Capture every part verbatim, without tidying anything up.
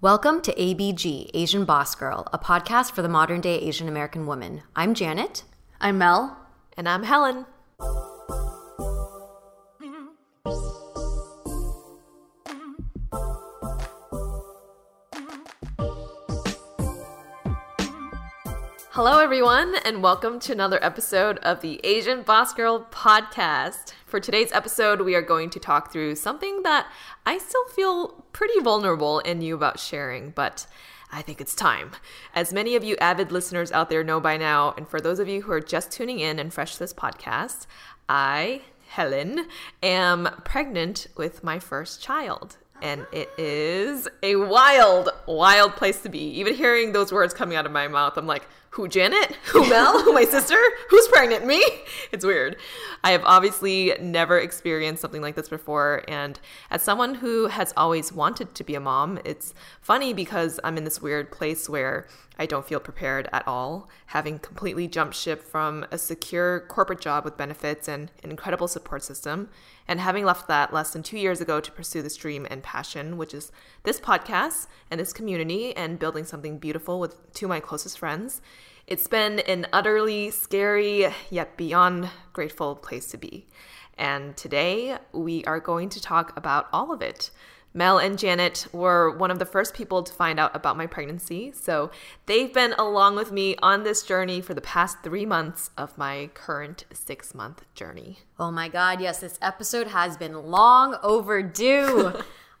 Welcome to A B G, Asian Boss Girl, a podcast for the modern-day Asian American woman. I'm Janet. I'm Mel. And I'm Helen. Hello, everyone, and welcome to another episode of the Asian Boss Girl podcast. For today's episode, we are going to talk through something that I still feel pretty vulnerable in you about sharing, but I think it's time. As many of you avid listeners out there know by now, and for those of you who are just tuning in and fresh to this podcast, I, Helen, am pregnant with my first child. And it is a wild, wild place to be. Even hearing those words coming out of my mouth, I'm like, who, Janet? Who, Mel? Who, my sister? Who's pregnant? Me? It's weird. I have obviously never experienced something like this before. And as someone who has always wanted to be a mom, it's funny because I'm in this weird place where I don't feel prepared at all, having completely jumped ship from a secure corporate job with benefits and an incredible support system, and having left that less than two years ago to pursue this dream and passion, which is this podcast and this community and building something beautiful with two of my closest friends. It's been an utterly scary yet beyond grateful place to be. And today we are going to talk about all of it. Mel and Janet were one of the first people to find out about my pregnancy, so they've been along with me on this journey for the past three months of my current six-month journey. Oh my God, yes, this episode has been long overdue.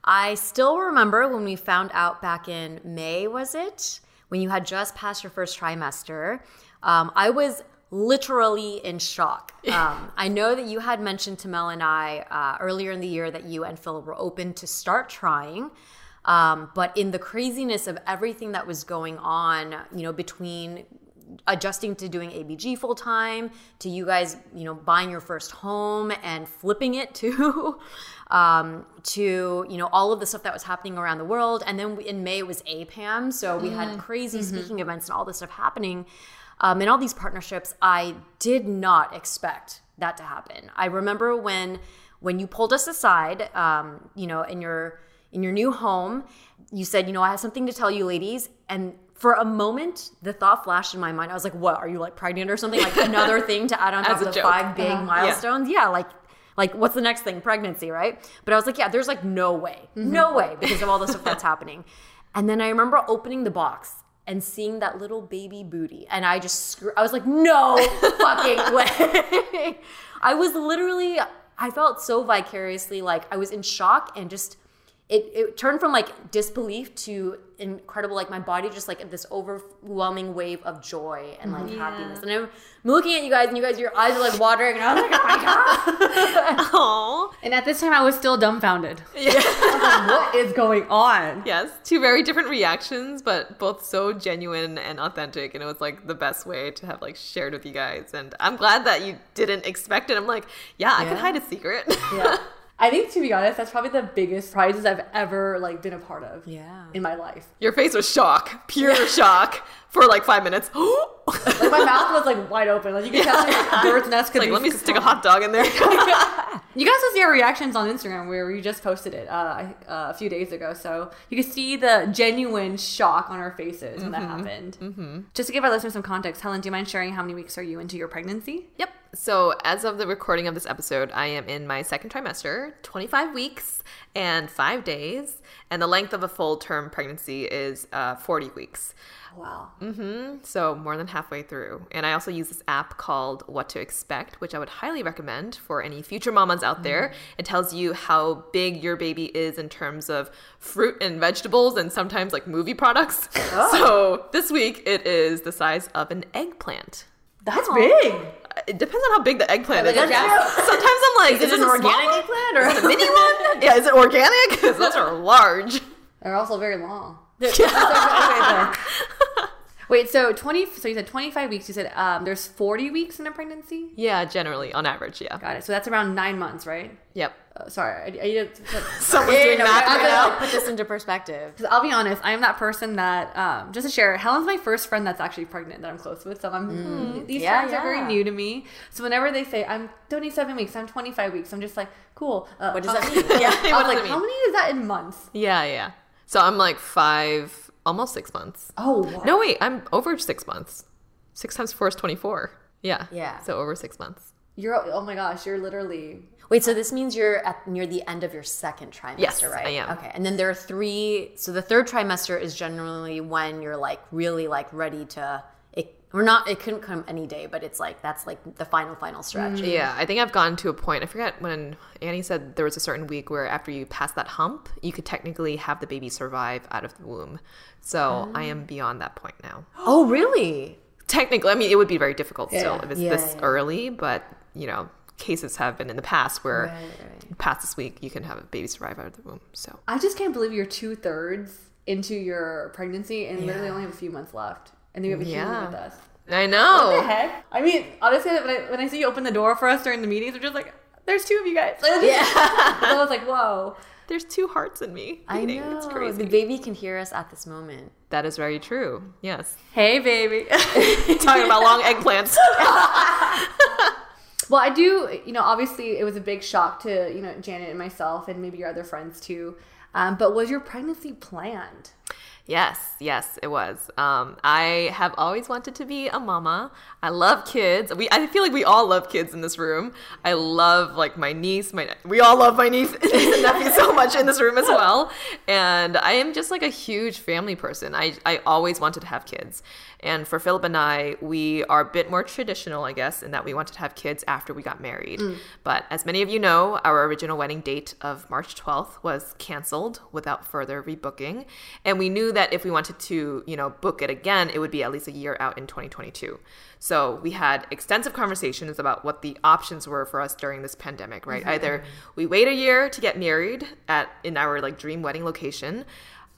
I still remember when we found out back in May, was it? When you had just passed your first trimester. Um, I was literally in shock. Um, I know that you had mentioned to Mel and I uh, earlier in the year that you and Philip were open to start trying, um, but in the craziness of everything that was going on, you know, between adjusting to doing A B G full time, to you guys, you know, buying your first home and flipping it too, um, to, you know, all of the stuff that was happening around the world. And then we, in May it was A P A M, so we yeah. had crazy mm-hmm. speaking events and all this stuff happening. Um, and all these partnerships, I did not expect that to happen. I remember when when you pulled us aside, um, you know, in your in your new home, you said, you know, I have something to tell you, ladies. And for a moment, the thought flashed in my mind. I was like, what, are you like pregnant or something? Like another thing to add on top of the five big uh-huh. milestones? Yeah. yeah, like like what's the next thing? Pregnancy, right? But I was like, yeah, there's like no way, mm-hmm. no way because of all the stuff that's happening. And then I remember opening the box and seeing that little baby booty. And I just, screw- I was like, no fucking way. I was literally, I felt so vicariously like I was in shock and just, it, it turned from like disbelief to incredible, like my body just like this overwhelming wave of joy and like yeah. happiness. And I'm looking at you guys and you guys, your eyes are like watering. And I was like, oh my God. And at this time I was still dumbfounded. Yeah. I was like, what is going on? Yes. Two very different reactions, but both so genuine and authentic. And it was like the best way to have like shared with you guys. And I'm glad that you didn't expect it. I'm like, yeah, yeah. I can hide a secret. Yeah. I think, to be honest, that's probably the biggest surprises I've ever, like, been a part of yeah. in my life. Your face was shock. Pure yeah. shock for, like, five minutes. Like, my mouth was, like, wide open. Like, you could tell, like, bird's nest could like, be... Like, let me stick a hot dog in there. You guys will see our reactions on Instagram where we just posted it uh, uh, a few days ago. So you can see the genuine shock on our faces mm-hmm. when that happened. Mm-hmm. Just to give our listeners some context, Helen, do you mind sharing how many weeks are you into your pregnancy? Yep. So as of the recording of this episode, I am in my second trimester, twenty-five weeks and five days. And the length of a full-term pregnancy is uh, forty weeks. Wow. Mm-hmm. So more than halfway through. And I also use this app called What to Expect, which I would highly recommend for any future mamas out there. Mm. It tells you how big your baby is in terms of fruit and vegetables and sometimes like movie products. Oh. So this week it is the size of an eggplant. That's oh. big. It depends on how big the eggplant is. Like sometimes I'm like, is, is it an organic eggplant or is it a mini one? Yeah, is it organic? Because those are large. They're also very long. Yeah. Wait, so twenty. So you said twenty-five weeks. You said um, there's forty weeks in a pregnancy. Yeah, generally on average. Yeah. Got it. So that's around nine months, right? Yep. Uh, sorry, I, I, I, someone's doing math right now. Like, put this into perspective. Because I'll be honest, I am that person that um, just to share. Helen's my first friend that's actually pregnant that I'm close with. So I'm mm. these yeah, friends yeah. are very new to me. So whenever they say I'm twenty-seven weeks, I'm twenty-five weeks, I'm just like, cool. Uh, what does that mean? Yeah. I was like, mean? How many is that in months? Yeah, yeah. So I'm like five, almost six months. Oh, wow. No, wait, I'm over six months. Six times four is twenty-four. Yeah. Yeah. So over six months. You're, oh my gosh, you're literally. Wait, so this means you're at near the end of your second trimester, yes, right? Yes, I am. Okay. And then there are three. So the third trimester is generally when you're like really like ready to. We're not, it couldn't come any day, but it's like, that's like the final, final stretch. Mm. Yeah. I think I've gotten to a point. I forgot when Annie said there was a certain week where after you pass that hump, you could technically have the baby survive out of the womb. So oh. I am beyond that point now. Oh, really? Technically. I mean, it would be very difficult yeah. still if it's yeah, this yeah. early, but you know, cases have been in the past where right, right. past this week, you can have a baby survive out of the womb. So I just can't believe you're two thirds into your pregnancy and yeah. literally only have a few months left. And then we have a human yeah. with us. I know. What the heck? I mean, honestly, when I, when I see you open the door for us during the meetings, I'm just like, there's two of you guys. Like, yeah. I was like, whoa. There's two hearts in me. I meeting. know. It's crazy. The baby can hear us at this moment. That is very true. Yes. Hey, baby. Talking about long eggplants. Well, I do, you know, obviously it was a big shock to, you know, Janet and myself and maybe your other friends too. Um, but was your pregnancy planned? Yes, yes, it was. Um, I have always wanted to be a mama. I love kids. We, I feel like we all love kids in this room. I love like my niece. My we all love my niece and nephew so much in this room as well. And I am just like a huge family person. I I always wanted to have kids. And for Philip and I, we are a bit more traditional, I guess, in that we wanted to have kids after we got married. Mm. But as many of you know, our original wedding date of March twelfth was canceled without further rebooking. And we knew that if we wanted to, you know, book it again, it would be at least a year out in twenty twenty-two. So we had extensive conversations about what the options were for us during this pandemic, right? Mm-hmm. Either we wait a year to get married at in our like dream wedding location,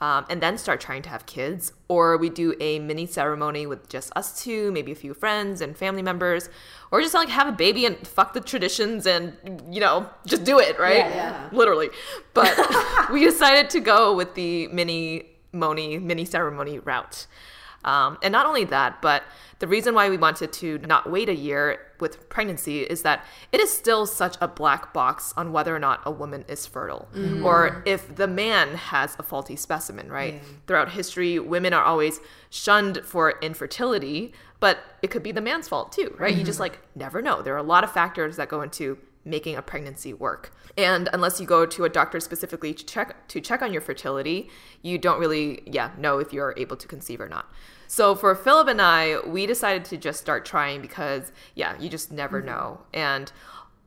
Um, and then start trying to have kids, or we do a mini ceremony with just us two, maybe a few friends and family members, or just like have a baby and fuck the traditions and, you know, just do it, right? Yeah, yeah. Literally. But we decided to go with the mini moni, mini ceremony route. Um, and not only that, but the reason why we wanted to not wait a year with pregnancy is that it is still such a black box on whether or not a woman is fertile mm-hmm. or if the man has a faulty specimen, right? Yeah. Throughout history, women are always shunned for infertility, but it could be the man's fault too, right? Mm-hmm. You just like never know. There are a lot of factors that go into making a pregnancy work. And unless you go to a doctor specifically to check, to check on your fertility, you don't really, yeah, know if you're able to conceive or not. So for Philip and I, we decided to just start trying because, yeah, you just never mm-hmm. know. And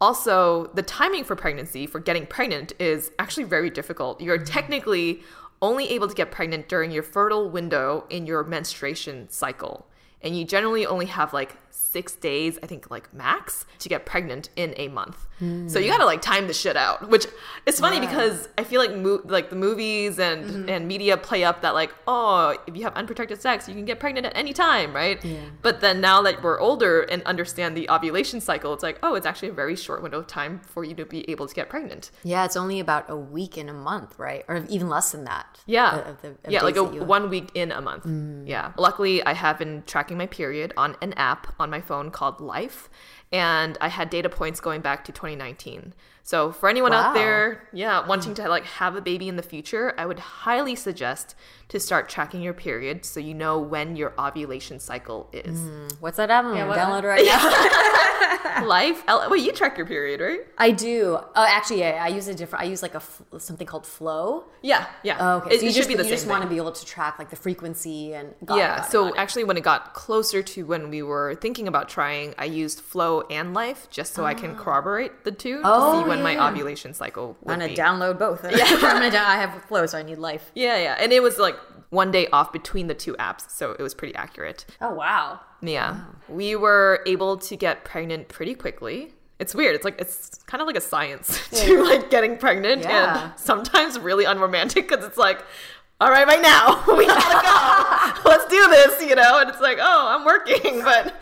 also the timing for pregnancy, for getting pregnant, is actually very difficult. You're technically only able to get pregnant during your fertile window in your menstruation cycle. And you generally only have like six days, I think like max, to get pregnant in a month. Mm. So you got to like time the shit out, which is funny yeah. because I feel like mo- like the movies and, mm-hmm. and media play up that like, oh, if you have unprotected sex, you can get pregnant at any time, right? Yeah. But then now that we're older and understand the ovulation cycle, it's like, oh, it's actually a very short window of time for you to be able to get pregnant. Yeah, it's only about a week in a month, right? Or even less than that. Yeah, of the, of yeah like a, one week in a month. Mm. Yeah. Luckily, I have been tracking my period on an app on my phone called Life, and I had data points going back to twenty nineteen. So for anyone wow. out there, yeah, wanting to like have a baby in the future, I would highly suggest to start tracking your period so you know when your ovulation cycle is. Mm. What's that app? I'm yeah, download it right now. Life. L- Wait, you track your period, right? I do. Oh, actually, yeah, I use a different. I use like a f- something called Flow. Yeah, yeah. Oh, okay. It, so you it just, should be the you same. You just want to be able to track like the frequency and. Got yeah. It, got so it, got actually, it. When it got closer to when we were thinking about trying, I used Flow and Life just so oh. I can corroborate the two oh, to see when yeah. my ovulation cycle. Would I'm gonna be. download both. Yeah. I'm gonna. Down- I have Flow, so I need Life. Yeah, yeah, and it was like. One day off between the two apps, so it was pretty accurate. Oh, wow. Yeah. Wow. We were able to get pregnant pretty quickly. It's weird. It's like it's kind of like a science yeah. to like getting pregnant yeah. and sometimes really unromantic because it's like, all right, right now, we gotta go. Let's do this, you know? And it's like, oh, I'm working. But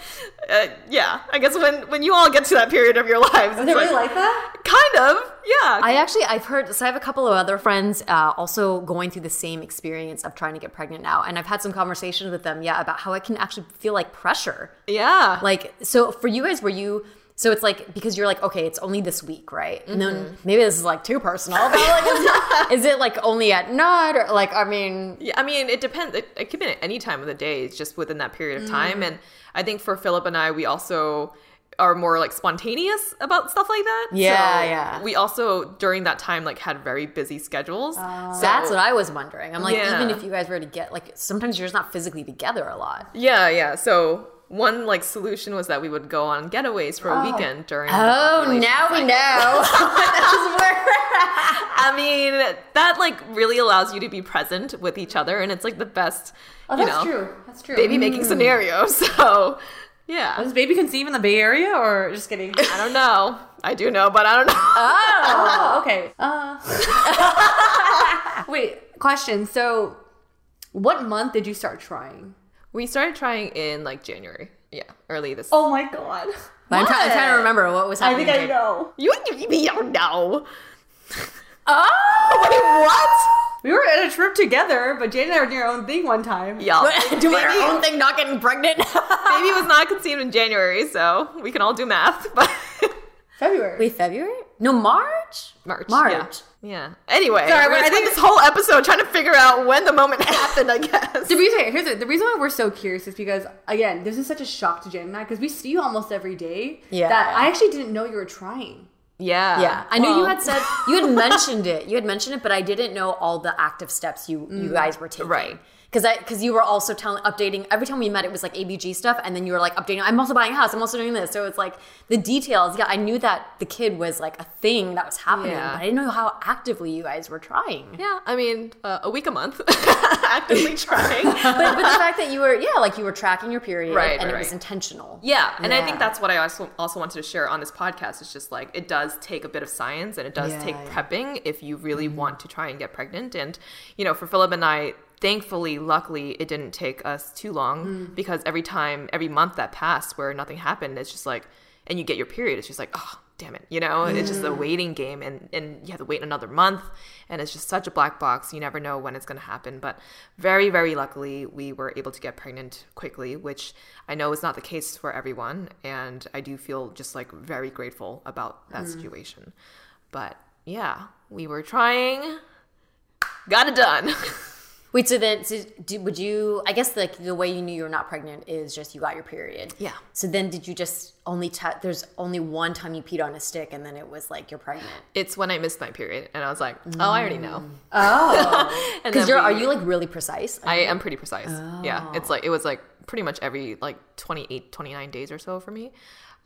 uh, yeah, I guess when, when you all get to that period of your lives. Is it really like that? Kind of. Yeah. I actually, I've heard, so I have a couple of other friends uh, also going through the same experience of trying to get pregnant now. And I've had some conversations with them, yeah, about how I can actually feel like pressure. Yeah. Like, so for you guys, were you, so it's like, because you're like, okay, it's only this week, right? Mm-hmm. And then maybe this is like too personal, but like, is, it, is it like only at night or like, I mean. Yeah, I mean, it depends. It, it could be at any time of the day. It's just within that period of time. Mm-hmm. And I think for Philip and I, we also are more like spontaneous about stuff like that. Yeah, so yeah. We also during that time like had very busy schedules. Uh, so that's what I was wondering. I'm like, yeah. even if you guys were to get like, sometimes you're just not physically together a lot. Yeah, yeah. So one like solution was that we would go on getaways for oh. a weekend during. Oh, the now cycle. We know. I mean, that like really allows you to be present with each other, and it's like the best. Oh, that's you know, true. That's true. Baby making mm. scenario. So. Yeah. Was baby conceived in the Bay Area or just kidding? I don't know. I do know, but I don't know. Oh, okay. Uh. Wait, question. So what month did you start trying? We started trying in like January. Yeah, early this. Oh my God. I'm, try- I'm trying to remember what was happening. I think I know. You, you don't know. Oh, wait, what? We were at a trip together, but Jane and I were doing our own thing one time. Yeah. Doing baby, our own thing, not getting pregnant. Baby was not conceived in January, so we can all do math. But February. Wait, February? No, March? March. March. Yeah. yeah. Anyway, sorry, I think this whole episode trying to figure out when the moment happened, I guess. The reason, here's the, the reason why we're so curious is because, again, this is such a shock to Jane and I, because we see you almost every day. Yeah. That I actually didn't know you were trying. Yeah. Yeah. I well. knew you had said, you had mentioned it. You had mentioned it, but I didn't know all the active steps you, mm. you guys were taking. Right. Because I because you were also telling, updating, every time we met, it was like A B G stuff. And then you were like updating, I'm also buying a house. I'm also doing this. So it's like the details. Yeah. I knew that the kid was like a thing that was happening, yeah. but I didn't know how actively you guys were trying. Yeah. I mean, uh, a week a month actively trying. but, but the fact that you were, yeah, like you were tracking your period right, and right, it was right. intentional. Yeah. And yeah. I think that's what I also, also wanted to share on this podcast. It's just like, it does take a bit of science and it does yeah, take yeah. prepping if you really mm-hmm. want to try and get pregnant. And, you know, for Philip and I, thankfully, luckily, it didn't take us too long mm. because every time, every month that passed where nothing happened, it's just like, and you get your period, it's just like, oh, damn it, you know? Mm. It's just a waiting game and, and you have to wait another month and it's just such a black box. You never know when it's going to happen. But very, very luckily, we were able to get pregnant quickly, which I know is not the case for everyone. And I do feel just like very grateful about that mm. situation. But yeah, we were trying, got it done. Wait, so then, so do, would you, I guess like the way you knew you were not pregnant is just you got your period. Yeah. So then did you just only, t- there's only one time you peed on a stick and then it was like, you're pregnant. It's when I missed my period and I was like, oh, I already know. Oh. Because you're, we, are you like really precise? I, I am pretty precise. Oh. Yeah. It's like, it was like pretty much every like twenty-eight, twenty-nine days or so for me.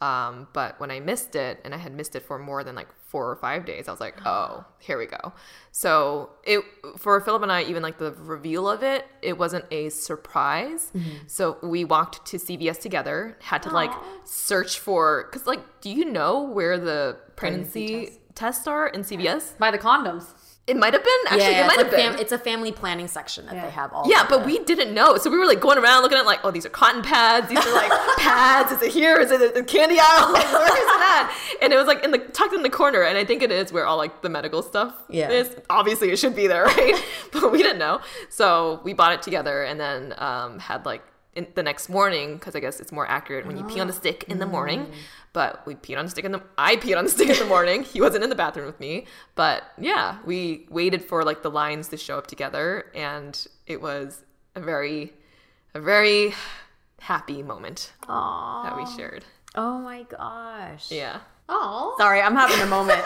Um, but when I missed it and I had missed it for more than like four or five days. I was like, oh, here we go. So it for Philip and I, even like the reveal of it, it wasn't a surprise. Mm-hmm. So we walked to C V S together, had to Aww. like search for, because like, do you know where the pregnancy, pregnancy test. tests are in C V S? By the condoms. It might have been. Actually, yeah, it might like have been. Fam- it's a family planning section that yeah. they have all Yeah, but it. we didn't know. So we were like going around looking at like, oh, these are cotton pads. These are like pads. Is it here? Is it the candy aisle? Like, where is that? And it was like in the tucked in the corner. And I think it is where all like the medical stuff yeah. is. Obviously, it should be there, right? But we didn't know. So we bought it together and then um, had like in the next morning, because I guess it's more accurate when you oh. pee on a stick in the morning. Mm. But we peed on a stick in the I peed on a stick in the morning. He wasn't in the bathroom with me. But yeah, we waited for like the lines to show up together, and it was a very a very happy moment Aww. that we shared. Oh my gosh. Yeah. Oh. Sorry, I'm having a moment.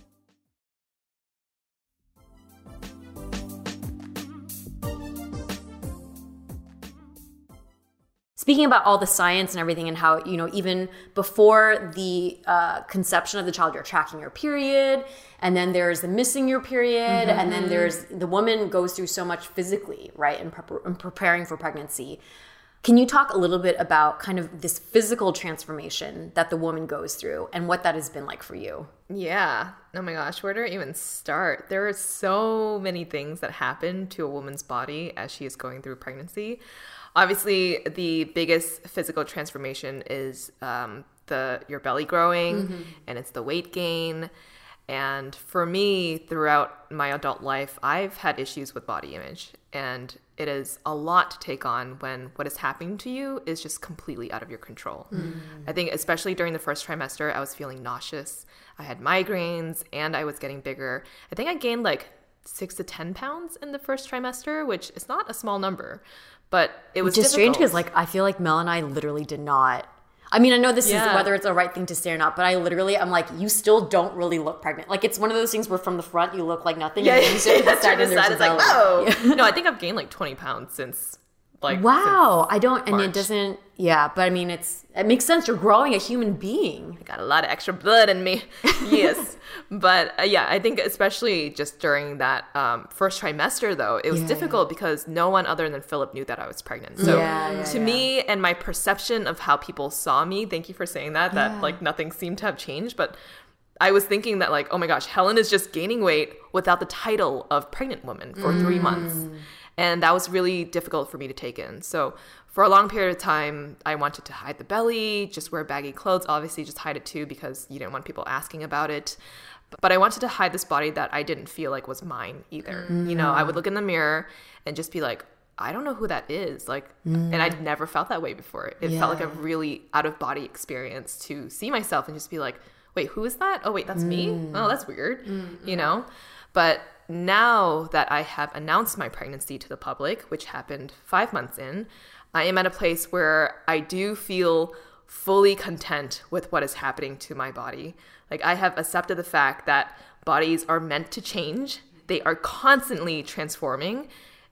Speaking about all the science and everything and how, you know, even before the uh, conception of the child, you're tracking your period, and then there's the missing your period, mm-hmm. and then there's the woman goes through so much physically, right, in, prep- in preparing for pregnancy. Can you talk a little bit about kind of this physical transformation that the woman goes through and what that has been like for you? Yeah. Oh my gosh, where do I even start? There are so many things that happen to a woman's body as she is going through pregnancy. Obviously, the biggest physical transformation is um, the your belly growing, mm-hmm. and it's the weight gain. And for me, throughout my adult life, I've had issues with body image. And it is a lot to take on when what is happening to you is just completely out of your control. Mm. I think especially during the first trimester, I was feeling nauseous. I had migraines, and I was getting bigger. I think I gained like six to ten pounds in the first trimester, which is not a small number. But it was just strange because, like, I feel like Mel and I literally did not. I mean, I know this yeah. is whether it's the right thing to say or not, but I literally, I'm like, you still don't really look pregnant. Like, it's one of those things where from the front you look like nothing, yeah, and then you sit to the side and there's a belly. Like, oh. Yeah. No, I think I've gained like twenty pounds since. Like, wow, I don't, March. And it doesn't, yeah, but I mean, it's, it makes sense. You're growing a human being. I got a lot of extra blood in me. Yes. But uh, yeah, I think especially just during that um, first trimester, though, it was yeah, difficult yeah. because no one other than Philip knew that I was pregnant. So yeah, yeah, to yeah. me and my perception of how people saw me, thank you for saying that, that yeah. like nothing seemed to have changed, but I was thinking that like, oh my gosh, Helen is just gaining weight without the title of pregnant woman for mm. three months. And that was really difficult for me to take in. So for a long period of time, I wanted to hide the belly, just wear baggy clothes, obviously just hide it too because you didn't want people asking about it. But I wanted to hide this body that I didn't feel like was mine either. Mm. You know, I would look in the mirror and just be like, I don't know who that is. Like, mm. and I'd never felt that way before. It yeah. felt like a really out-of-body experience to see myself and just be like, wait, who is that? Oh, wait, that's mm. me? Oh, that's weird, mm-hmm. you know? But now that I have announced my pregnancy to the public, which happened five months in, I am at a place where I do feel fully content with what is happening to my body. Like, I have accepted the fact that bodies are meant to change. They are constantly transforming.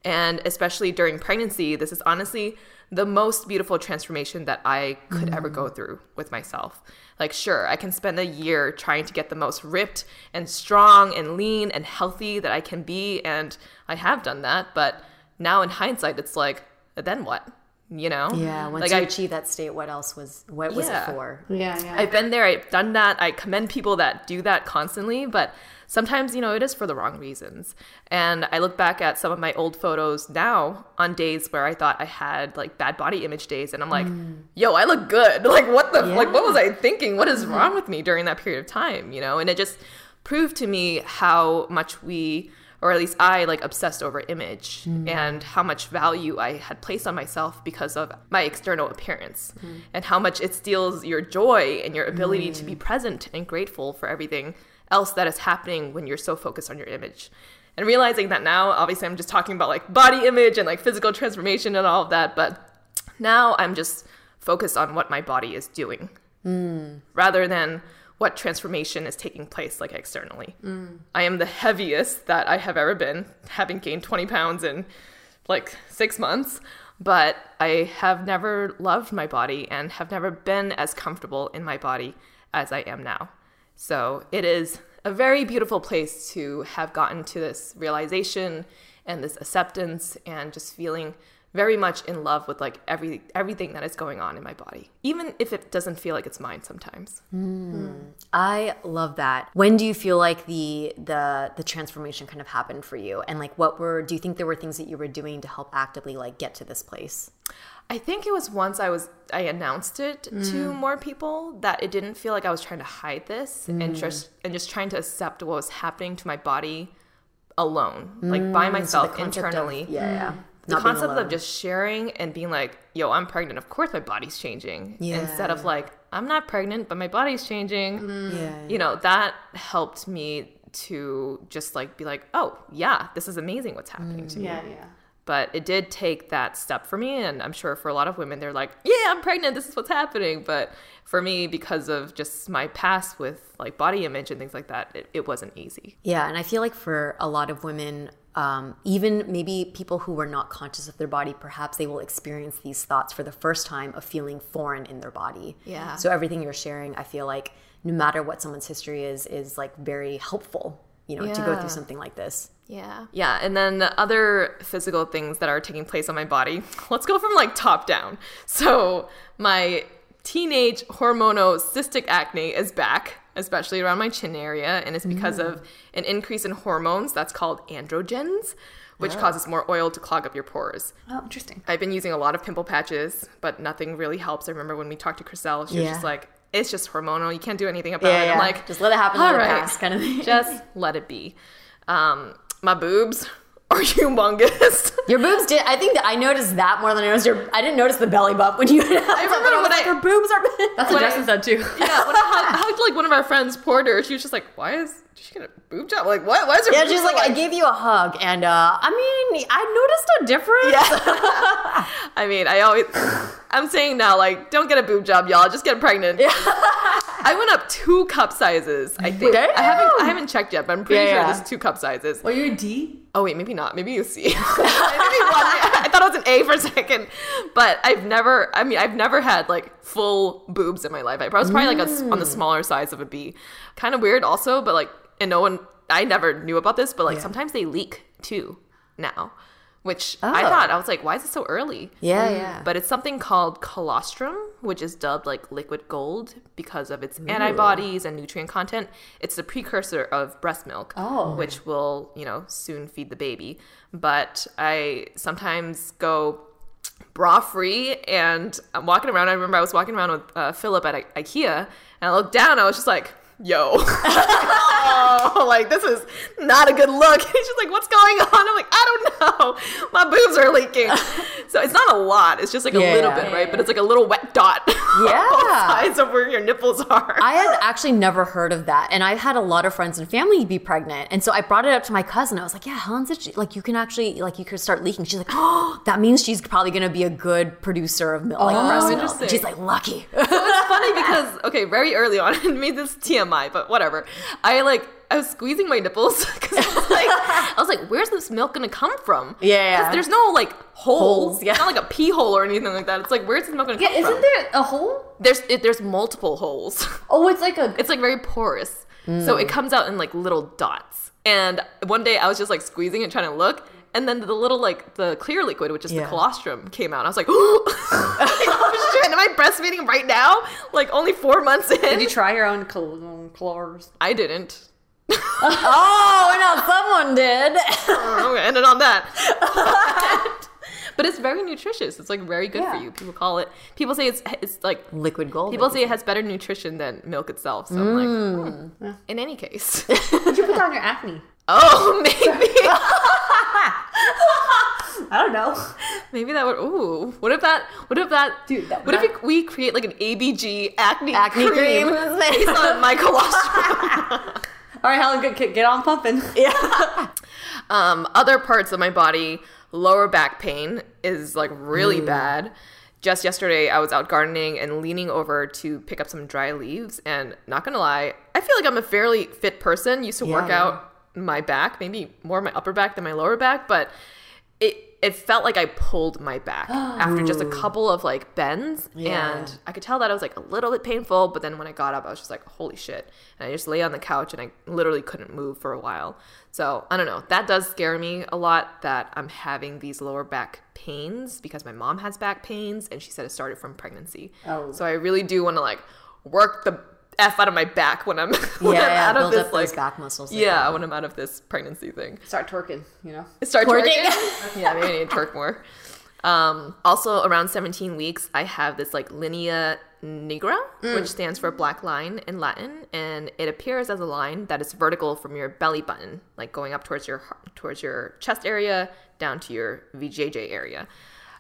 And especially during pregnancy, this is honestly the most beautiful transformation that I could mm-hmm. ever go through with myself. Like, sure, I can spend a year trying to get the most ripped and strong and lean and healthy that I can be, and I have done that, but now in hindsight, it's like, then what? You know? Yeah. Once like you I, achieve that state, what else was, what was yeah. it for? Yeah, yeah. I've been there. I've done that. I commend people that do that constantly, but sometimes, you know, it is for the wrong reasons. And I look back at some of my old photos now on days where I thought I had like bad body image days. And I'm like, mm. yo, I look good. Like what the, yeah. like what was I thinking? What is wrong with me during that period of time? You know? And it just proved to me how much we, or at least I, like obsessed over image mm. and how much value I had placed on myself because of my external appearance mm. and how much it steals your joy and your ability mm. to be present and grateful for everything else that is happening when you're so focused on your image. And realizing that now, obviously I'm just talking about like body image and like physical transformation and all of that, but now I'm just focused on what my body is doing mm. rather than what transformation is taking place like externally. Mm. I am the heaviest that I have ever been, having gained twenty pounds in like six months, but I have never loved my body and have never been as comfortable in my body as I am now. So it is a very beautiful place to have gotten to this realization and this acceptance and just feeling very much in love with like every everything that is going on in my body, even if it doesn't feel like it's mine sometimes. Mm. Mm. I love that. When do you feel like the the the transformation kind of happened for you? And like what were, do you think there were things that you were doing to help actively like get to this place? I think it was once I was I announced it mm. to more people that it didn't feel like I was trying to hide this mm. and just and just trying to accept what was happening to my body alone, mm. like by myself, so internally. Of, yeah, yeah. The Not concept of just sharing and being like, yo, I'm pregnant. Of course my body's changing. Yeah. Instead of like, I'm not pregnant, but my body's changing. Mm. Yeah, you know, that helped me to just like be like, oh, yeah, this is amazing what's happening mm. to me. Yeah, yeah. But it did take that step for me. And I'm sure for a lot of women, they're like, yeah, I'm pregnant. This is what's happening. But for me, because of just my past with like body image and things like that, it, it wasn't easy. Yeah. And I feel like for a lot of women, um, even maybe people who were not conscious of their body, perhaps they will experience these thoughts for the first time of feeling foreign in their body. Yeah. So everything you're sharing, I feel like no matter what someone's history is, is like very helpful, you know, yeah. to go through something like this. Yeah. Yeah. And then the other physical things that are taking place on my body, let's go from like top down. So my teenage hormonal cystic acne is back, especially around my chin area. And it's because mm. of an increase in hormones that's called androgens, which yeah. causes more oil to clog up your pores. Oh, interesting. I've been using a lot of pimple patches, but nothing really helps. I remember when we talked to Chriselle, she yeah. was just like, it's just hormonal. You can't do anything about yeah, it. Yeah. I'm like, just let it happen. All right. Past, kind of thing. Just let it be. Um, My boobs are humongous. Your boobs did. I think that I noticed that more than I noticed your. I didn't notice the belly bump when you. I remember I when I. Your boobs are. That's what Justin said too. Yeah, when I hugged like one of our friends, Porter. She was just like, "Why is she gonna boob job? Like, what? Why is her?" Yeah, she's like, like, "I gave you a hug, and uh, I mean, I noticed a difference." Yeah. I mean, I always. I'm saying now, like, don't get a boob job, y'all. Just get pregnant. Yeah. I went up two cup sizes, I think. Damn. I haven't I haven't checked yet, but I'm pretty yeah, sure yeah. there's two cup sizes. Well, you're a D? Oh, wait, maybe not. Maybe you're a C. Maybe one. I thought it was an A for a second. But I've never, I mean, I've never had, like, full boobs in my life. I was probably, mm. like, a, on the smaller size of a B. Kind of weird also, but, like, and no one, I never knew about this, but, like, yeah. sometimes they leak, too, now. Which oh. I thought, I was like, why is it so early? Yeah, um, yeah. But it's something called colostrum, which is dubbed like liquid gold because of its Ooh. antibodies and nutrient content. It's the precursor of breast milk, oh. which will, you know, soon feed the baby. But I sometimes go bra free and I'm walking around. I remember I was walking around with uh, Philip at I- IKEA and I looked down and I was just like, yo, oh, like this is not a good look. He's just like, what's going on? I'm like, I don't know. My boobs are leaking. So it's not a lot. It's just like yeah, a little bit, yeah, right? Yeah. But it's like a little wet dot. Yeah. On both sides of where your nipples are. I had actually never heard of that. And I've had a lot of friends and family be pregnant. And so I brought it up to my cousin. I was like, yeah, Helen said, she, like, you can actually, like, you could start leaking. She's like, oh, that means she's probably going to be a good producer of milk. Like oh, breast milk. And she's like, lucky. So it's funny because, okay, very early on, it made this T M I. But whatever. I like I was squeezing my nipples because I was like, I was like, where's this milk gonna come from? Yeah, because there's no like holes. holes. Yeah, it's not like a pee hole or anything like that. It's like, where's this milk gonna yeah, come isn't from? Isn't there a hole? There's it, there's multiple holes. Oh, it's like a it's like very porous, mm. so it comes out in like little dots. And one day I was just like squeezing and trying to look, And then the little, like, the clear liquid, which is yeah. the colostrum, came out. And I was like, oh, shit, am I breastfeeding right now? Like, only four months in? Did you try your own colors? I didn't. Oh, no, someone did. Oh, okay, ended on that. But it's very nutritious. It's, like, very good yeah. for you. People call it, people say it's, it's like, liquid gold. People say it has better nutrition than milk itself. So mm. I'm like, oh. yeah. in any case. Did you put down your acne? Oh, maybe. I don't know. Maybe that would. Ooh, what if that? What if that? Dude, that what not, if we create like an A B G acne, acne cream, cream based on my colostrum? All right, Helen, get get on pumping. Yeah. Um, other parts of my body, lower back pain is like really mm. bad. Just yesterday, I was out gardening and leaning over to pick up some dry leaves, and not gonna lie, I feel like I'm a fairly fit person. Used to yeah, work out. My back, maybe more my upper back than my lower back, but it it felt like I pulled my back oh. after just a couple of like bends yeah. and I could tell that it was like a little bit painful, but then when I got up I was just like, holy shit, and I just lay on the couch and I literally couldn't move for a while. So I don't know, that does scare me a lot that I'm having these lower back pains because my mom has back pains and she said it started from pregnancy. Oh. So I really do want to like work the F out of my back when I'm, when yeah, I'm yeah, out of this, like, back muscles. Yeah, like when I'm out of this pregnancy thing. Start twerking, you know? Start twerking? twerking? Yeah, maybe I need to twerk more. Um, also, around seventeen weeks, I have this, like, linea nigra, mm. which stands for black line in Latin, and it appears as a line that is vertical from your belly button, like going up towards your towards your chest area, down to your V J J area.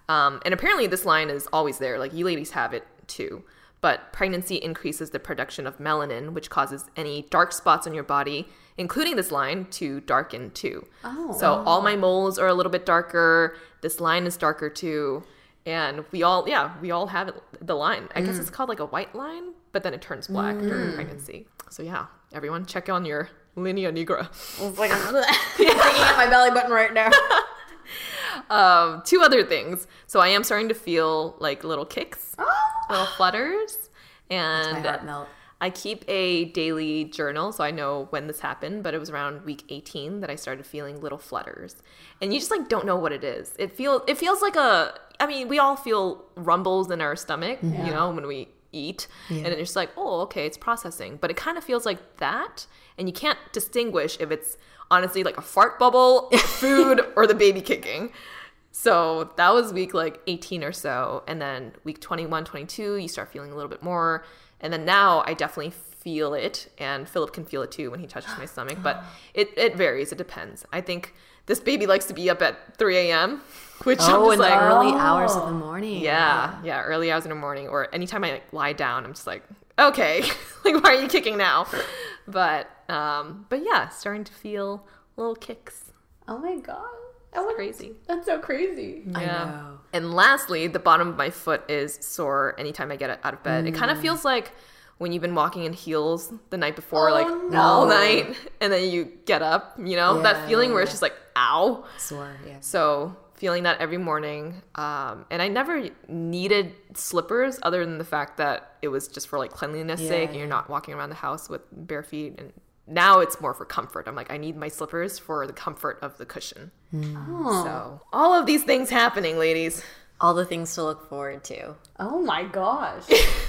Um, and apparently this line is always there. Like, you ladies have it, too. But pregnancy increases the production of melanin, which causes any dark spots on your body, including this line, to darken too. Oh. So all my moles are a little bit darker. This line is darker too. And we all, yeah, we all have it, the line. I mm. guess it's called like a white line, but then it turns black mm. during pregnancy. So yeah, everyone check on your linea nigra. It's like I'm thinking at my belly button right now. Um, two other things. So I am starting to feel like little kicks, oh. little flutters, and my heart melt. I keep a daily journal, so I know when this happened, but it was around week eighteen that I started feeling little flutters. And you just like don't know what it is. It feels it feels like a I mean, we all feel rumbles in our stomach, yeah. you know, when we eat yeah. and it's just like, oh, okay, it's processing, but it kind of feels like that, and you can't distinguish if it's honestly like a fart bubble, food, or the baby kicking. So that was week like eighteen or so, and then week twenty-one, twenty-two you start feeling a little bit more, and then now I definitely feel it, and Philip can feel it too when he touches my stomach, but it it varies, it depends. I think this baby likes to be up at three a.m. which oh, I'm just like early oh. hours of the morning. Yeah, yeah, early hours in the morning, or anytime I like, lie down, I'm just like, okay, like why are you kicking now? But um, but yeah, starting to feel little kicks. Oh my god, that's that crazy. That's so crazy. Yeah. I know. And lastly, the bottom of my foot is sore anytime I get out of bed. Mm. It kind of feels like when you've been walking in heels the night before, oh, like no. all night, and then you get up, you know, yeah. that feeling where it's just like, ow. Sore, yeah. So feeling that every morning. Um, and I never needed slippers other than the fact that it was just for like cleanliness yeah, sake, yeah. and you're not walking around the house with bare feet. And now it's more for comfort. I'm like, I need my slippers for the comfort of the cushion. Mm. Oh. So all of these things happening, ladies. All the things to look forward to. Oh my gosh.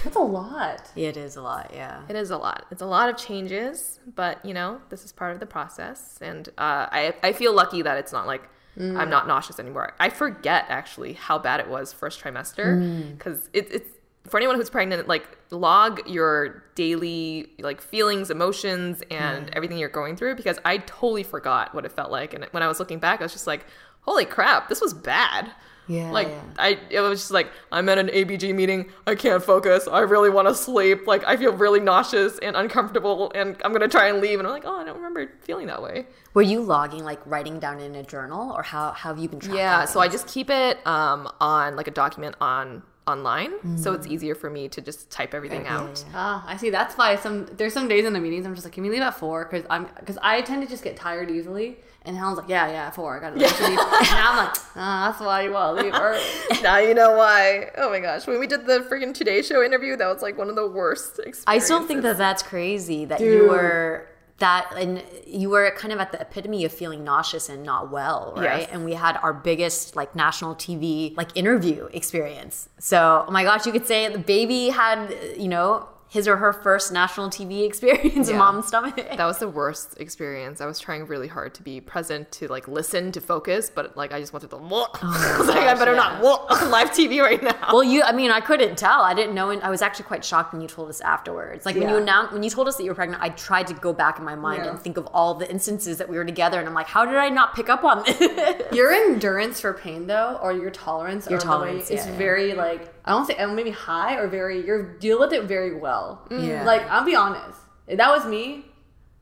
That's a lot. It is a lot, yeah. It is a lot. It's a lot of changes, but you know, this is part of the process. And uh, I, I feel lucky that it's not like mm. I'm not nauseous anymore. I forget actually how bad it was first trimester, because mm. it, it's, for anyone who's pregnant, like log your daily like feelings, emotions, and mm. everything you're going through, because I totally forgot what it felt like. And when I was looking back, I was just like, holy crap, this was bad. Yeah, like yeah. I, it was just like, I'm at an A B G meeting. I can't focus. I really want to sleep. Like I feel really nauseous and uncomfortable, and I'm gonna try and leave. And I'm like, oh, I don't remember feeling that way. Were you logging, like writing down in a journal, or how, how have you been tracking? Yeah, so I just keep it um on like a document on online, mm-hmm. so it's easier for me to just type everything yeah, out. Yeah, yeah. Ah, I see. That's why some there's some days in the meetings I'm just like, can we leave at four? Because I'm because I tend to just get tired easily. And Helen's like, yeah, yeah, four. I got to leave. And I'm like, oh, that's why you want to leave early. Now you know why. Oh my gosh, when we did the freaking Today Show interview, that was like one of the worst experiences. I still think that that's crazy that Dude. you were that, and you were kind of at the epitome of feeling nauseous and not well, right? Yes. And we had our biggest like national T V like interview experience. So, oh my gosh, you could say the baby had, you know, his or her first national T V experience yeah. in mom's stomach. That was the worst experience. I was trying really hard to be present, to like listen, to focus, but like I just wanted to walk. Oh, I was gosh, like, I better yeah. not walk on live T V right now. Well, you, I mean, I couldn't tell. I didn't know. And I was actually quite shocked when you told us afterwards. Like yeah. when you announced, when you told us that you were pregnant, I tried to go back in my mind yeah. and think of all the instances that we were together. And I'm like, how did I not pick up on this? Your endurance for pain though, or your tolerance, your tolerance yeah, is yeah. very like, I don't say maybe high or very, you're dealing with it very well. Yeah. Like, I'll be honest. If that was me,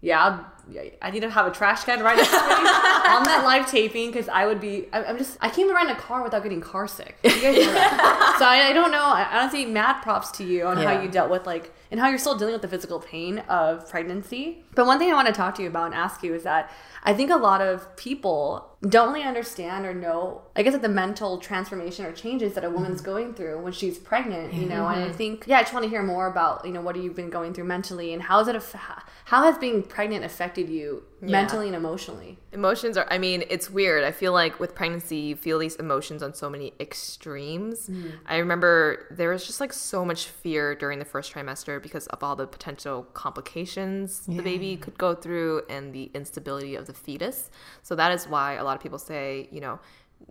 yeah, I'd, I need to have a trash can right next to me on that live taping because I would be, I, I'm just, I can't even ride in a car without getting car sick. You guys know that. So I, I don't know. I honestly, mad props to you on yeah. how you dealt with like, and how you're still dealing with the physical pain of pregnancy. But one thing I want to talk to you about and ask you is that I think a lot of people don't really understand or know, I guess, that the mental transformation or changes that a woman's going through when she's pregnant, you know, mm-hmm. and I think, yeah, I just want to hear more about, you know, what have you been going through mentally and how, is it aff- how has being pregnant affected you yeah. mentally and emotionally? Emotions are, I mean, it's weird. I feel like with pregnancy, you feel these emotions on so many extremes. Mm. I remember there was just like so much fear during the first trimester because of all the potential complications yeah. the baby could go through and the instability of the fetus. So that is why a lot of people say, you know,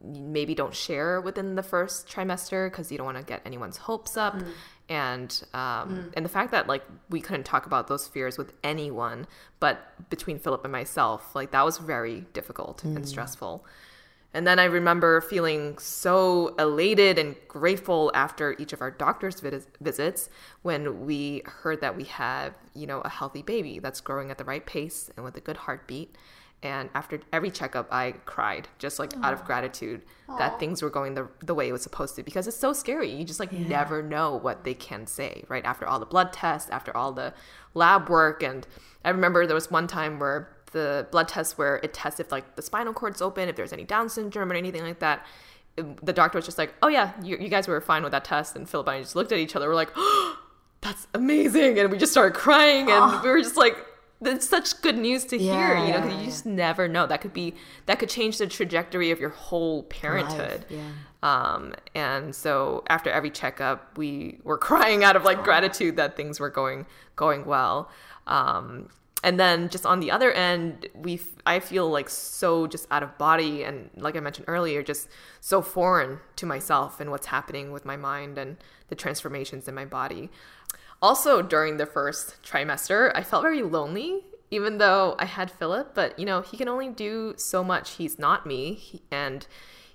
maybe don't share within the first trimester because you don't want to get anyone's hopes up. Mm. And um, mm. and the fact that like we couldn't talk about those fears with anyone, but between Philip and myself, like that was very difficult mm. and stressful. And then I remember feeling so elated and grateful after each of our doctor's vis- visits when we heard that we have, you know, a healthy baby that's growing at the right pace and with a good heartbeat. And after every checkup, I cried just like Aww. Out of gratitude Aww. That things were going the the way it was supposed to, because it's so scary. You just like yeah. never know what they can say, right? After all the blood tests, after all the lab work. And I remember there was one time where the blood test where it tests if like the spinal cord's open, if there's any Down syndrome or anything like that. The doctor was just like, oh yeah, you, you guys were fine with that test. And Philip and I just looked at each other. We're like, oh, that's amazing. And we just started crying and Aww. We were just like, that's such good news to hear, yeah, you know, because yeah, you just yeah. never know. That could be, that could change the trajectory of your whole parenthood. Life, yeah. Um, and so after every checkup, we were crying out of like oh. gratitude that things were going, going well. Um, and then just on the other end, we, I feel like so just out of body. And like I mentioned earlier, just so foreign to myself and what's happening with my mind and the transformations in my body. Also, during the first trimester, I felt very lonely, even though I had Philip. But, you know, he can only do so much. He's not me. He, and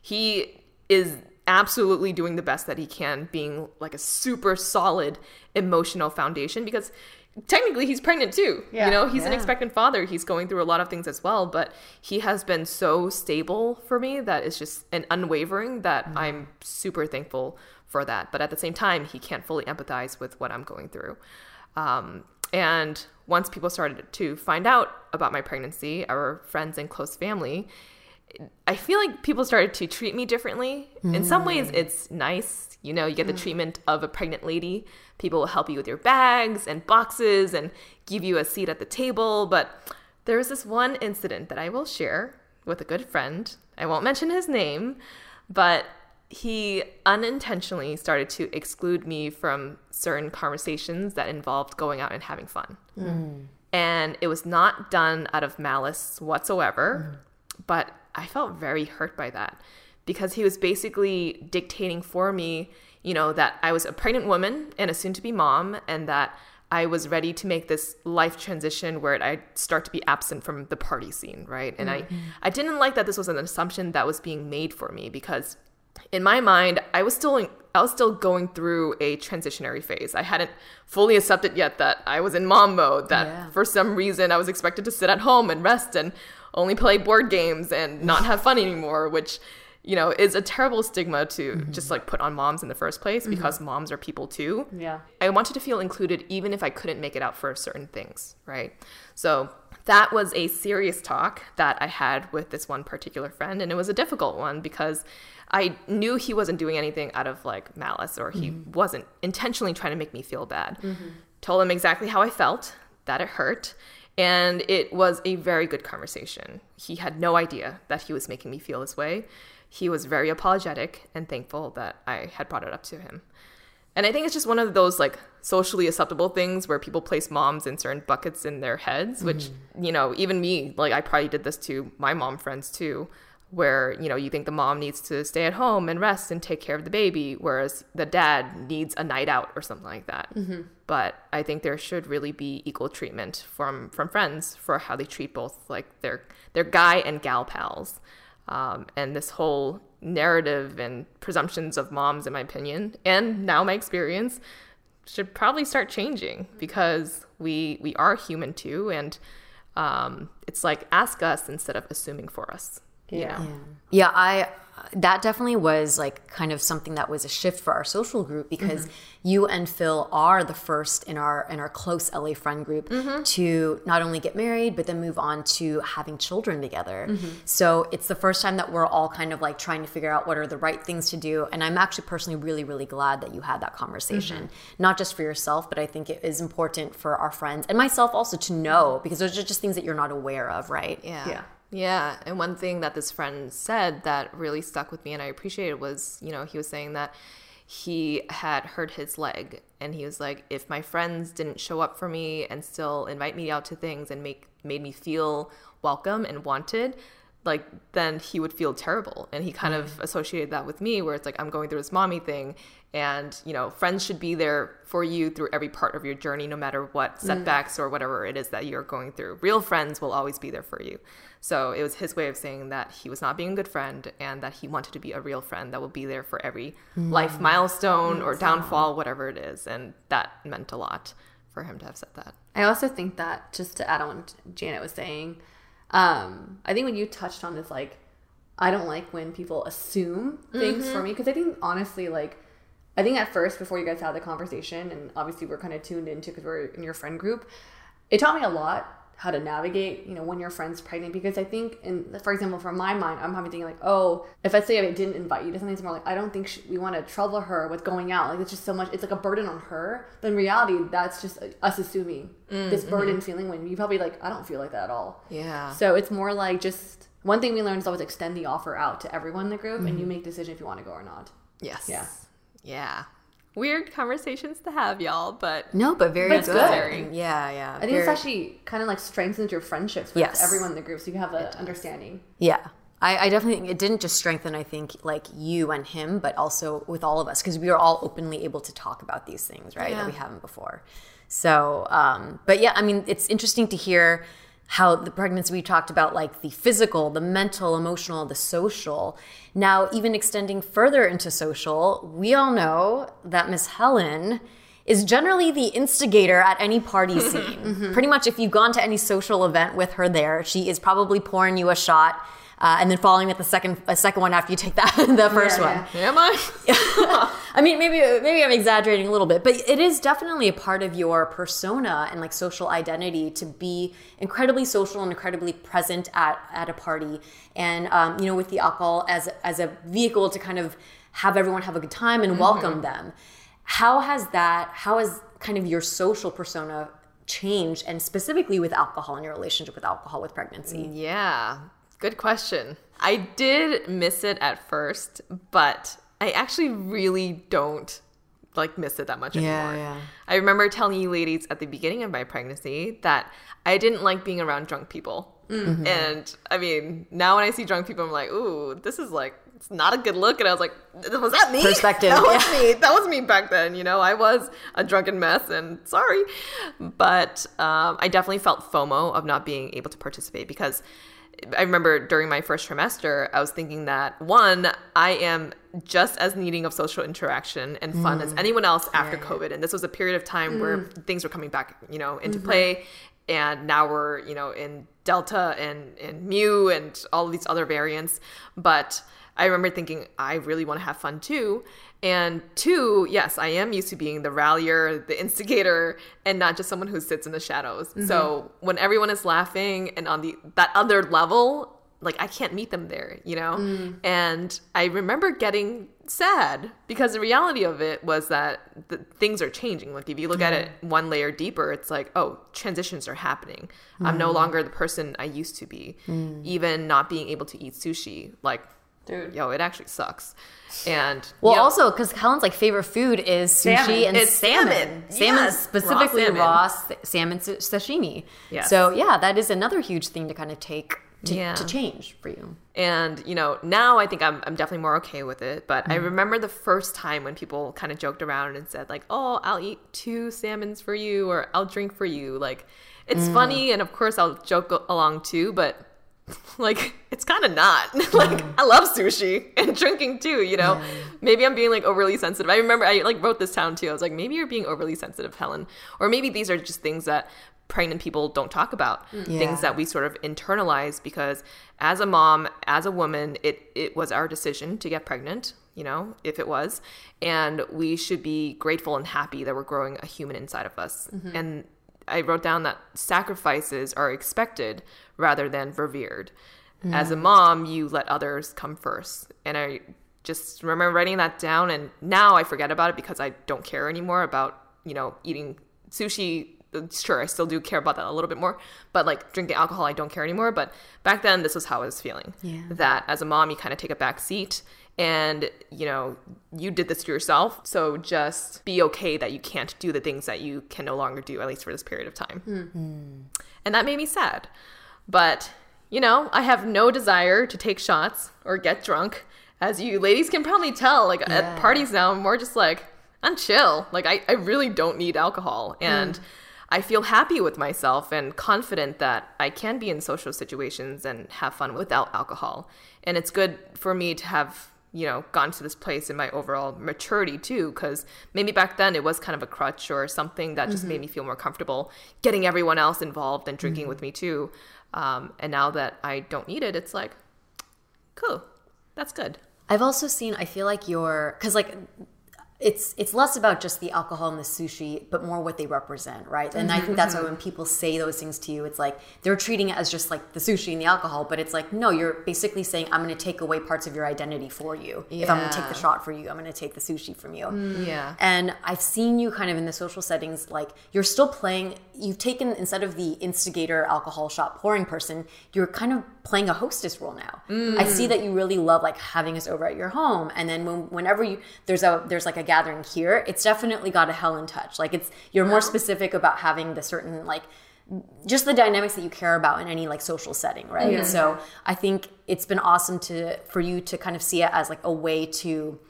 he is absolutely doing the best that he can, being like a super solid emotional foundation, because technically he's pregnant too. Yeah. You know, he's yeah. an expectant father. He's going through a lot of things as well. But he has been so stable for me that it's just an unwavering that mm. I'm super thankful for that. But at the same time, he can't fully empathize with what I'm going through. Um, and once people started to find out about my pregnancy, our friends and close family, I feel like people started to treat me differently. Mm. In some ways, it's nice. You know, you get the mm. treatment of a pregnant lady. People will help you with your bags and boxes and give you a seat at the table. But there was this one incident that I will share with a good friend. I won't mention his name, but he unintentionally started to exclude me from certain conversations that involved going out and having fun. Mm. And it was not done out of malice whatsoever, mm. but I felt very hurt by that, because he was basically dictating for me, you know, that I was a pregnant woman and a soon-to-be mom, and that I was ready to make this life transition where I'd start to be absent from the party scene, right? And mm-hmm. I, I didn't like that this was an assumption that was being made for me, because in my mind, I was still in, I was still going through a transitionary phase. I hadn't fully accepted yet that I was in mom mode, that yeah. for some reason I was expected to sit at home and rest and only play board games and not have fun anymore, which, you know, is a terrible stigma to mm-hmm. just like put on moms in the first place, because mm-hmm. moms are people too. Yeah. I wanted to feel included even if I couldn't make it out for certain things, right? So that was a serious talk that I had with this one particular friend, and it was a difficult one because I knew he wasn't doing anything out of like malice, or he mm-hmm. wasn't intentionally trying to make me feel bad. Mm-hmm. Told him exactly how I felt, that it hurt, And it was a very good conversation. He had no idea that he was making me feel this way. He was very apologetic and thankful that I had brought it up to him. And I think it's just one of those like socially acceptable things where people place moms in certain buckets in their heads, which, mm-hmm. you know, even me, like I probably did this to my mom friends too, where, you know, you think the mom needs to stay at home and rest and take care of the baby, whereas the dad needs a night out or something like that. Mm-hmm. But I think there should really be equal treatment from, from friends for how they treat both like their, their guy and gal pals. Um, and this whole narrative and presumptions of moms, in my opinion, and now my experience, should probably start changing, because we we are human too, and um, it's like ask us instead of assuming for us. Yeah. You know? Yeah, yeah. I that definitely was like kind of something that was a shift for our social group, because mm-hmm. you and Phil are the first in our in our close L A friend group mm-hmm. to not only get married but then move on to having children together. Mm-hmm. So it's the first time that we're all kind of like trying to figure out what are the right things to do. And I'm actually personally really, really glad that you had that conversation, mm-hmm. not just for yourself, but I think it is important for our friends and myself also to know, because those are just things that you're not aware of, right? Yeah. Yeah. Yeah, and one thing that this friend said that really stuck with me and I appreciated was, you know, he was saying that he had hurt his leg, and he was like, if my friends didn't show up for me and still invite me out to things and make made me feel welcome and wanted, like then he would feel terrible. And he kind mm-hmm. of associated that with me, where it's like I'm going through this mommy thing, and you know, friends should be there for you through every part of your journey, no matter what setbacks mm-hmm. or whatever it is that you're going through. Real friends will always be there for you. So it was his way of saying that he was not being a good friend, and that he wanted to be a real friend that will be there for every mm-hmm. life milestone or downfall, whatever it is. And that meant a lot for him to have said that. I also think that, just to add on what Janet was saying, Um, I think when you touched on this, like, I don't like when people assume things mm-hmm. for me, because I think honestly, like, I think at first before you guys had the conversation, and obviously we're kind of tuned into because we're in your friend group, it taught me a lot how to navigate, you know, when your friend's pregnant. Because I think, in, for example, from my mind, I'm having thinking like, oh, if I say I didn't invite you to something, it's more like, I don't think she, we want to trouble her with going out. Like, it's just so much, it's like a burden on her. But in reality, that's just us assuming mm, this burden mm-hmm. feeling, when you probably like, I don't feel like that at all. Yeah. So it's more like, just one thing we learned is always extend the offer out to everyone in the group, mm-hmm. and you make the decision if you want to go or not. Yes. Yeah. Yeah. Weird conversations to have, y'all, but no, but very but good. good. Yeah, yeah. I think very... it's actually kind of like strengthens your friendships with yes. everyone in the group, so you have that understanding. Yeah, I, I definitely think it didn't just strengthen, I think, like you and him, but also with all of us, because we were all openly able to talk about these things, right? Yeah. That we haven't before. So, um, but yeah, I mean, it's interesting to hear how the pregnancy we talked about, like the physical, the mental, emotional, the social. Now, even extending further into social, we all know that Miss Helen is generally the instigator at any party scene. mm-hmm. Pretty much if you've gone to any social event with her there, she is probably pouring you a shot uh, and then following with the second a second one after you take that the first yeah, one. Yeah. Am I? I mean, maybe maybe I'm exaggerating a little bit, but it is definitely a part of your persona and like social identity to be incredibly social and incredibly present at, at a party. And, um, you know, with the alcohol as, as a vehicle to kind of have everyone have a good time and mm-hmm. welcome them. How has that, how has kind of your social persona changed, and specifically with alcohol and your relationship with alcohol with pregnancy? Yeah, good question. I did miss it at first, but I actually really don't like miss it that much anymore. Yeah, yeah. I remember telling you ladies at the beginning of my pregnancy that I didn't like being around drunk people. Mm-hmm. And I mean, now when I see drunk people, I'm like, ooh, this is like, it's not a good look. And I was like, was that me? Perspective. That was yeah. me. That was me back then. You know, I was a drunken mess, and sorry. But um, I definitely felt FOMO of not being able to participate, because I remember during my first trimester, I was thinking that, one, I am just as needing of social interaction and fun mm. as anyone else after yeah, COVID. Yeah. And this was a period of time mm. where things were coming back, you know, into mm-hmm. play. And now we're, you know, in Delta and, and Mu and all of these other variants. But I remember thinking, I really want to have fun too. And two, yes, I am used to being the rallier, the instigator, and not just someone who sits in the shadows. Mm-hmm. So when everyone is laughing and on the that other level, like I can't meet them there, you know? Mm. And I remember getting sad because the reality of it was that the, things are changing. Like if you look mm. at it one layer deeper, it's like, oh, transitions are happening. Mm. I'm no longer the person I used to be. Mm. Even not being able to eat sushi, like, dude, yo, it actually sucks. And well, you know, also because Helen's like favorite food is sushi salmon. and it's salmon, salmon, salmon yes. specifically raw salmon, raw salmon sashimi. Yes. So yeah, that is another huge thing to kind of take to, yeah. to change for you. And you know, now I think I'm I'm definitely more okay with it. But mm. I remember the first time when people kind of joked around and said like, "Oh, I'll eat two salmons for you," or "I'll drink for you." Like, it's mm. funny, and of course I'll joke along too, but. Like, it's kind of not. Like, mm. I love sushi and drinking too, you know? Yeah. Maybe I'm being, like, overly sensitive. I remember I, like, wrote this down too. I was like, maybe you're being overly sensitive, Helen. Or maybe these are just things that pregnant people don't talk about. Yeah. Things that we sort of internalize because as a mom, as a woman, it, it was our decision to get pregnant, you know, if it was. And we should be grateful and happy that we're growing a human inside of us. Mm-hmm. And I wrote down that sacrifices are expected rather than revered. Mm. As a mom, you let others come first. And I just remember writing that down, and now I forget about it because I don't care anymore about, you know, eating sushi. Sure, I still do care about that a little bit more, but like drinking alcohol, I don't care anymore. But back then, this was how I was feeling. Yeah. That as a mom, you kind of take a back seat. And, you know, you did this to yourself. So just be okay that you can't do the things that you can no longer do, at least for this period of time. Mm-hmm. And that made me sad. But, you know, I have no desire to take shots or get drunk. As you ladies can probably tell, like yeah. at parties now, I'm more just like, I'm chill. Like, I, I really don't need alcohol. And mm. I feel happy with myself and confident that I can be in social situations and have fun without alcohol. And it's good for me to have... you know, gone to this place in my overall maturity too, because maybe back then it was kind of a crutch or something that just mm-hmm. made me feel more comfortable getting everyone else involved and drinking mm-hmm. with me too. Um, and now that I don't need it, it's like, cool, that's good. I've also seen, I feel like your, because like it's it's less about just the alcohol and the sushi, but more what they represent, right? And mm-hmm. I think that's why when people say those things to you, it's like they're treating it as just like the sushi and the alcohol, but it's like, no, you're basically saying I'm going to take away parts of your identity for you. Yeah. If I'm going to take the shot for you, I'm going to take the sushi from you. Mm. Yeah. And I've seen you kind of in the social settings, like you're still playing, you've taken, instead of the instigator alcohol shot pouring person, you're kind of playing a hostess role now. Mm. I see that you really love like having us over at your home. And then when, whenever you, there's a, there's like a gathering here, it's definitely got a Helen touch. Like it's, you're more specific about having the certain, like just the dynamics that you care about in any like social setting, right? Yeah. So I think it's been awesome to, for you to kind of see it as like a way to,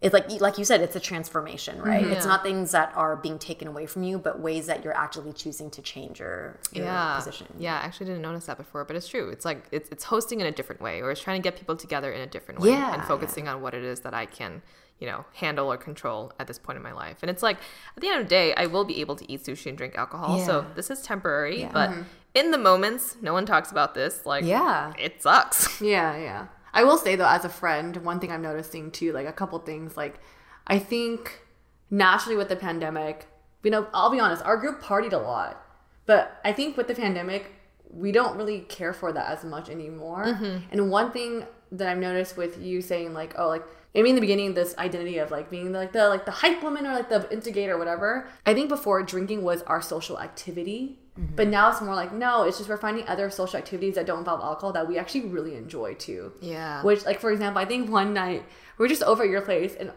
it's like, like you said, it's a transformation, right? Mm-hmm. It's not things that are being taken away from you, but ways that you're actually choosing to change your, your yeah. position. Yeah, I actually didn't notice that before, but it's true. It's like, it's, it's hosting in a different way, or it's trying to get people together in a different way yeah, and focusing yeah. on what it is that I can, you know, handle or control at this point in my life. And it's like, at the end of the day, I will be able to eat sushi and drink alcohol. Yeah. So this is temporary, yeah. but mm-hmm. in the moments, no one talks about this. Like, yeah. it sucks. Yeah, yeah. I will say, though, as a friend, one thing I'm noticing, too, like a couple things, like I think naturally with the pandemic, you know, I'll be honest, our group partied a lot. But I think with the pandemic, we don't really care for that as much anymore. Mm-hmm. And one thing that I've noticed with you saying, like, oh, like, I mean, in the beginning, this identity of like being like the like the hype woman or like the instigator or whatever. I think before drinking was our social activity. Mm-hmm. But now it's more like, no, it's just we're finding other social activities that don't involve alcohol that we actually really enjoy too. Yeah. Which, like, for example, I think one night we were just over at your place and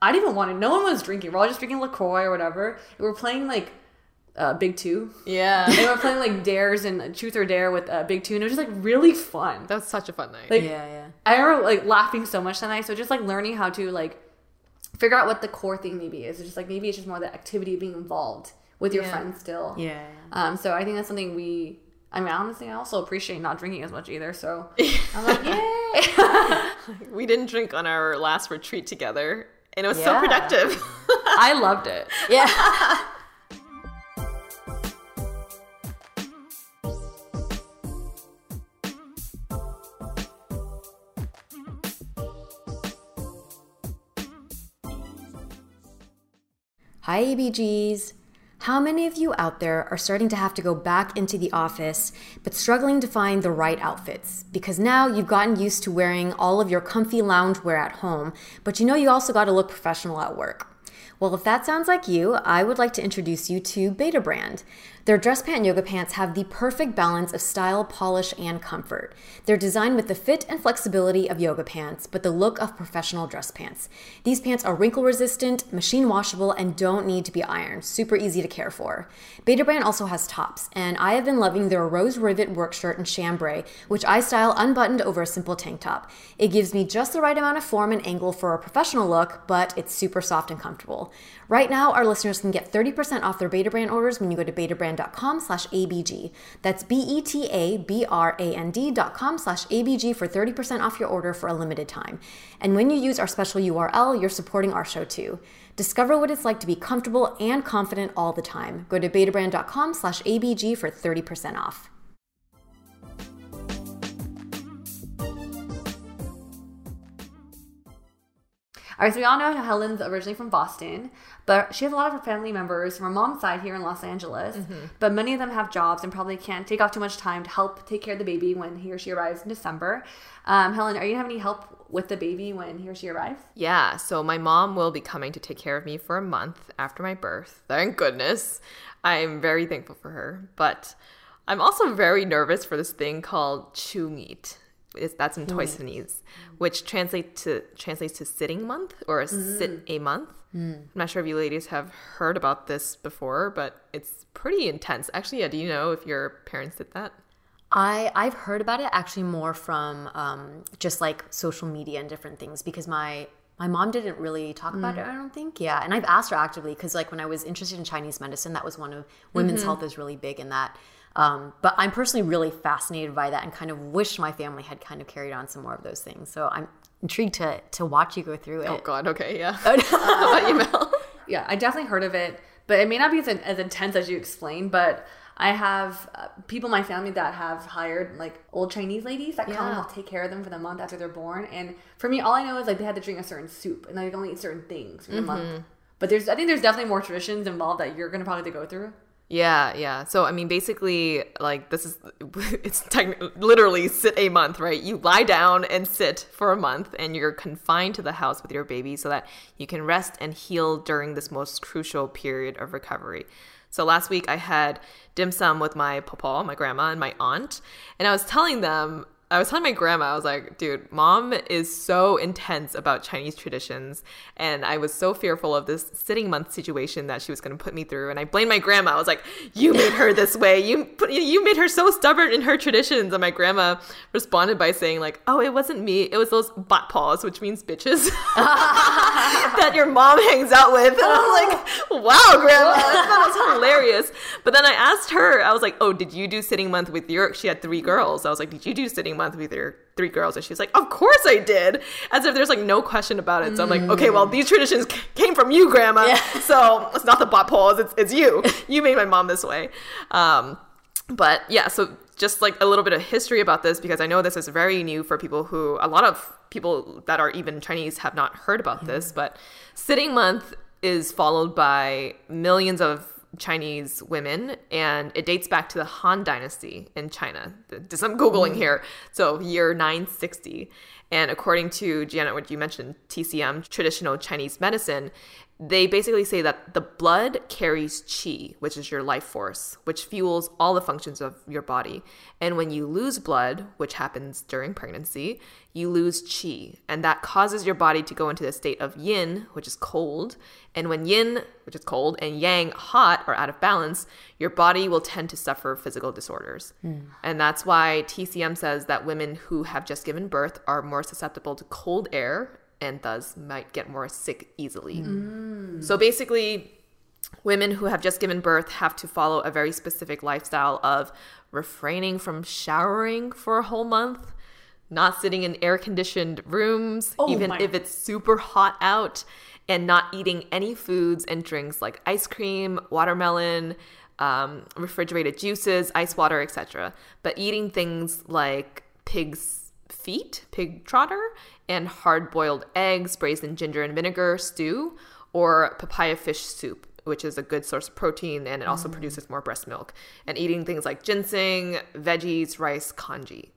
I didn't even want it. No one was drinking. We're all just drinking LaCroix or whatever. And we're playing like uh, Big Two. Yeah. And we're playing like Dares and Truth or Dare with uh, Big Two. And it was just like really fun. That was such a fun night. Like, yeah, yeah. I remember like laughing so much that night. So just like learning how to like figure out what the core thing maybe is. It's just like maybe it's just more the activity being involved with your yeah. friends still. Yeah. Um, so I think that's something we, I mean, honestly, I also appreciate not drinking as much either. So I'm like, yay. We didn't drink on our last retreat together. And it was yeah. so productive. I loved it. Yeah. Hi, A B Gs. How many of you out there are starting to have to go back into the office, but struggling to find the right outfits? Because now you've gotten used to wearing all of your comfy loungewear at home, but you know you also got to look professional at work. Well, if that sounds like you, I would like to introduce you to Beta Brand. Their dress pant yoga pants have the perfect balance of style, polish, and comfort. They're designed with the fit and flexibility of yoga pants, but the look of professional dress pants. These pants are wrinkle resistant, machine washable, and don't need to be ironed. Super easy to care for. Beta Brand also has tops, and I have been loving their rose rivet work shirt and chambray, which I style unbuttoned over a simple tank top. It gives me just the right amount of form and angle for a professional look, but it's super soft and comfortable. Right now, our listeners can get thirty percent off their Beta Brand orders when you go to beta brand dot com slash A B G. That's B E T A B R A N D dot com slash A B G for thirty percent off your order for a limited time. And when you use our special U R L, you're supporting our show too. Discover what it's like to be comfortable and confident all the time. Go to beta brand dot com slash A B G for thirty percent off. All right, so we all know Helen's originally from Boston, but she has a lot of her family members from her mom's side here in Los Angeles, mm-hmm. but many of them have jobs and probably can't take off too much time to help take care of the baby when he or she arrives in December. Um, Helen, are you going to have any help with the baby when he or she arrives? Yeah, so my mom will be coming to take care of me for a month after my birth. Thank goodness. I'm very thankful for her, but I'm also very nervous for this thing called chew meat. It's, that's in mm. Toysonese, which translates to translates to sitting month or a mm. sit a month. Mm. I'm not sure if you ladies have heard about this before, but it's pretty intense. Actually, yeah, do you know if your parents did that? I, I've heard about it actually more from um, just like social media and different things because my My mom didn't really talk about mm. it, I don't think. Yeah, and I've asked her actively because like when I was interested in Chinese medicine, that was one of women's mm-hmm. health is really big in that. Um, but I'm personally really fascinated by that and kind of wish my family had kind of carried on some more of those things. So I'm intrigued to to watch you go through it. Oh, God. Okay, yeah. How about you, Mel? Yeah, I definitely heard of it, but it may not be as, as intense as you explained, but I have uh, people in my family that have hired like old Chinese ladies that yeah. come and help take care of them for the month after they're born. And for me, all I know is like they had to drink a certain soup and they can only eat certain things for the mm-hmm. month. But there's, I think there's definitely more traditions involved that you're going to probably go through. Yeah, yeah. So, I mean, basically, like, this is, it's technically, literally sit a month, right? You lie down and sit for a month, and you're confined to the house with your baby so that you can rest and heal during this most crucial period of recovery. So last week I had dim sum with my papa, my grandma, and my aunt, and I was telling them, I was telling my grandma, I was like, dude, mom is so intense about Chinese traditions, and I was so fearful of this sitting month situation that she was going to put me through, and I blamed my grandma. I was like, you made her this way. You put, you made her so stubborn in her traditions. And my grandma responded by saying like, oh, it wasn't me. It was those bat paws, which means bitches, that your mom hangs out with. And I was like, wow, grandma, that was hilarious. But then I asked her, I was like, oh, did you do sitting month with your, she had three girls. I was like, did you do sitting month with your three girls? And she's like, of course I did, as if there's like no question about it. So I'm like, okay, well, these traditions c- came from you, grandma, yeah. so it's not the bot poles, it's, it's you you made my mom this way. Um but yeah, so just like a little bit of history about this, because I know this is very new for people who, a lot of people that are even Chinese have not heard about mm. this. But sitting month is followed by millions of Chinese women, and it dates back to the Han Dynasty in China. Just, I'm Googling here. So year nine sixty. And according to Janet, what you mentioned, T C M, traditional Chinese medicine, they basically say that the blood carries qi, which is your life force, which fuels all the functions of your body. And when you lose blood, which happens during pregnancy, you lose qi. And that causes your body to go into the state of yin, which is cold. And when yin, which is cold, and yang, hot, are out of balance, your body will tend to suffer physical disorders. Mm. And that's why T C M says that women who have just given birth are more susceptible to cold air and thus might get more sick easily. Mm. So basically, women who have just given birth have to follow a very specific lifestyle of refraining from showering for a whole month, not sitting in air-conditioned rooms, oh even my. if it's super hot out, and not eating any foods and drinks like ice cream, watermelon, um, refrigerated juices, ice water, et cetera. But eating things like pig's feet, pig trotter, and hard-boiled eggs braised in ginger and vinegar stew, or papaya fish soup, which is a good source of protein, and it mm. also produces more breast milk. And eating things like ginseng, veggies, rice, congee.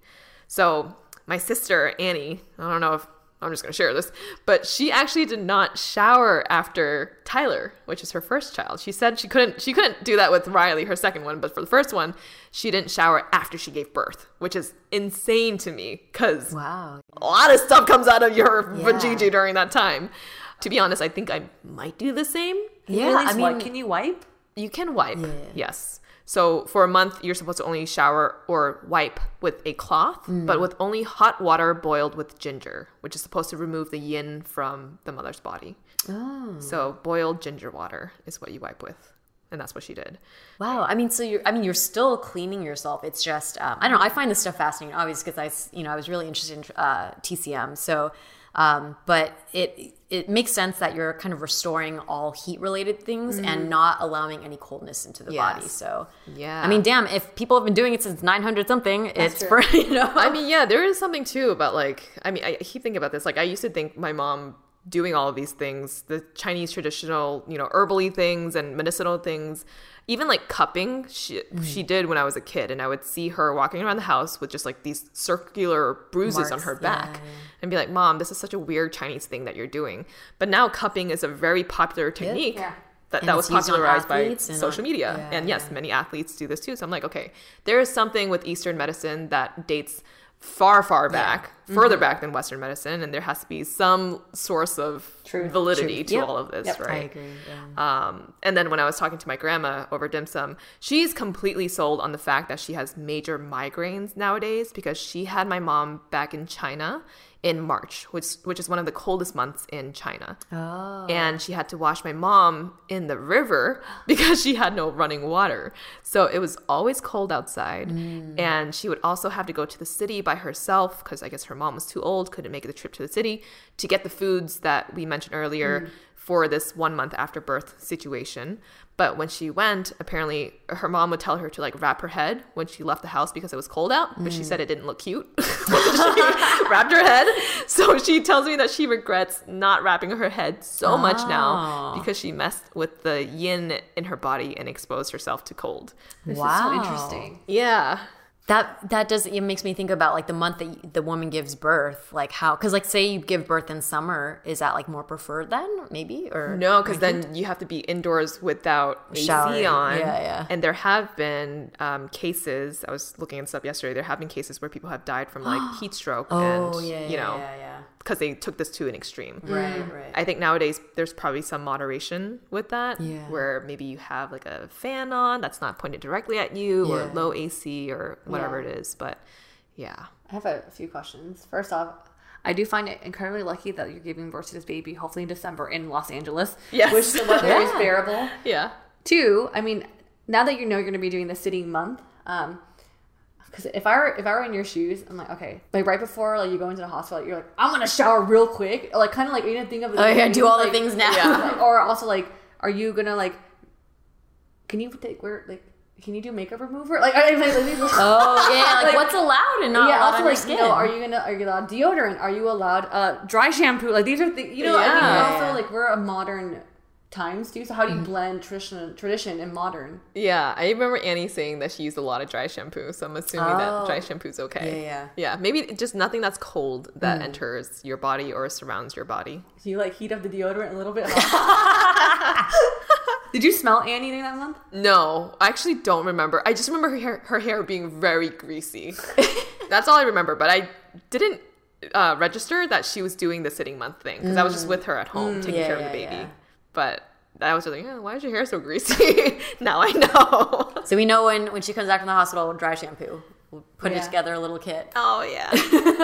So my sister, Annie, I don't know if I'm just going to share this, but she actually did not shower after Tyler, which is her first child. She said she couldn't, she couldn't do that with Riley, her second one, but for the first one, she didn't shower after she gave birth, which is insane to me because wow. a lot of stuff comes out of your yeah. vajiji during that time. To be honest, I think I might do the same. Yeah, I mean, wipe. Can you wipe? You can wipe, yeah. yes. So for a month, you're supposed to only shower or wipe with a cloth, mm. but with only hot water boiled with ginger, which is supposed to remove the yin from the mother's body. Oh. So boiled ginger water is what you wipe with. And that's what she did. Wow. I mean, so you're, I mean, you're still cleaning yourself. It's just, um, I don't know. I find this stuff fascinating, obviously, because I, you know, I was really interested in uh, T C M. So, um, but it, it makes sense that you're kind of restoring all heat-related things mm-hmm. and not allowing any coldness into the yes. body. So, yeah. I mean, damn, if people have been doing it since nine hundred something, that's it's true. For, you know. I mean, yeah, there is something too about like, I mean, I keep thinking about this. Like I used to think my mom doing all of these things, the Chinese traditional, you know, herbally things and medicinal things, even like cupping, she mm-hmm. she did when I was a kid. And I would see her walking around the house with just like these circular bruises Marks, on her back yeah. and be like, Mom, this is such a weird Chinese thing that you're doing. But now cupping is a very popular technique yeah. that, that was popularized by social media. Yeah, and yes, yeah. many athletes do this too. So I'm like, okay, there is something with Eastern medicine that dates far, far back, yeah. further mm-hmm. back than Western medicine. And there has to be some source of Truth. validity Truth. to yep. all of this, yep. right? I agree, yeah. Um, and then when I was talking to my grandma over dim sum, she's completely sold on the fact that she has major migraines nowadays because she had my mom back in China in March, which which is one of the coldest months in China. Oh. And she had to wash my mom in the river because she had no running water. So it was always cold outside. Mm. And she would also have to go to the city by herself because I guess her mom was too old, couldn't make the trip to the city to get the foods that we mentioned earlier mm. for this one month after birth situation. But when she went, apparently her mom would tell her to like wrap her head when she left the house because it was cold out. But mm. she said it didn't look cute. She wrapped her head. So she tells me that she regrets not wrapping her head so oh. much now because she messed with the yin in her body and exposed herself to cold. This wow. is so interesting. Yeah. That that does it makes me think about like the month that the woman gives birth, like how because like say you give birth in summer, is that like more preferred then maybe or no? Because then think? you have to be indoors without A C on. Yeah, yeah. And there have been um, cases. I was looking this up yesterday. There have been cases where people have died from like heat stroke. Oh and, yeah, you know, yeah, yeah. Because they took this to an extreme. Right, mm. right. I think nowadays there's probably some moderation with that, yeah. where maybe you have like a fan on that's not pointed directly at you, yeah. or low A C or whatever yeah. it is. But yeah. I have a few questions. First off, I do find it incredibly lucky that you're giving birth to this baby, hopefully in December in Los Angeles, yes. which the weather yeah. is bearable. Yeah. Two, I mean, now that you know you're going to be doing the sitting month, um, because if I were if I were in your shoes, I'm like, okay, like right before like you go into the hospital, you're like, I'm gonna shower real quick, like kind of like you didn't think of. Oh yeah, do all like, the things now. Yeah. Like, or also like, are you gonna like? Can you take where like? Can you do makeup remover? Like, are, like, like oh yeah, like, like what's allowed and not yeah, allowed also, on like, your skin? You know, are you gonna are you allowed deodorant? Are you allowed uh, dry shampoo? Like these are things, you know. Yeah. I mean, also like we're a modern. Times too. So how do you mm-hmm. blend tradition, tradition and modern? Yeah, I remember Annie saying that she used a lot of dry shampoo, so I'm assuming oh. that dry shampoo's okay. Yeah, yeah, yeah. Maybe just nothing that's cold that mm. enters your body or surrounds your body. So you like heat up the deodorant a little bit. Did you smell Annie during that month? No, I actually don't remember. I just remember her hair, her hair being very greasy. That's all I remember. But I didn't uh, register that she was doing the sitting month thing because mm. I was just with her at home mm. taking yeah, care of the baby. Yeah. But I was just like, yeah, why is your hair so greasy? Now I know. So we know when, when she comes back from the hospital, we'll dry shampoo. We'll put yeah. it together, a little kit. Oh, yeah.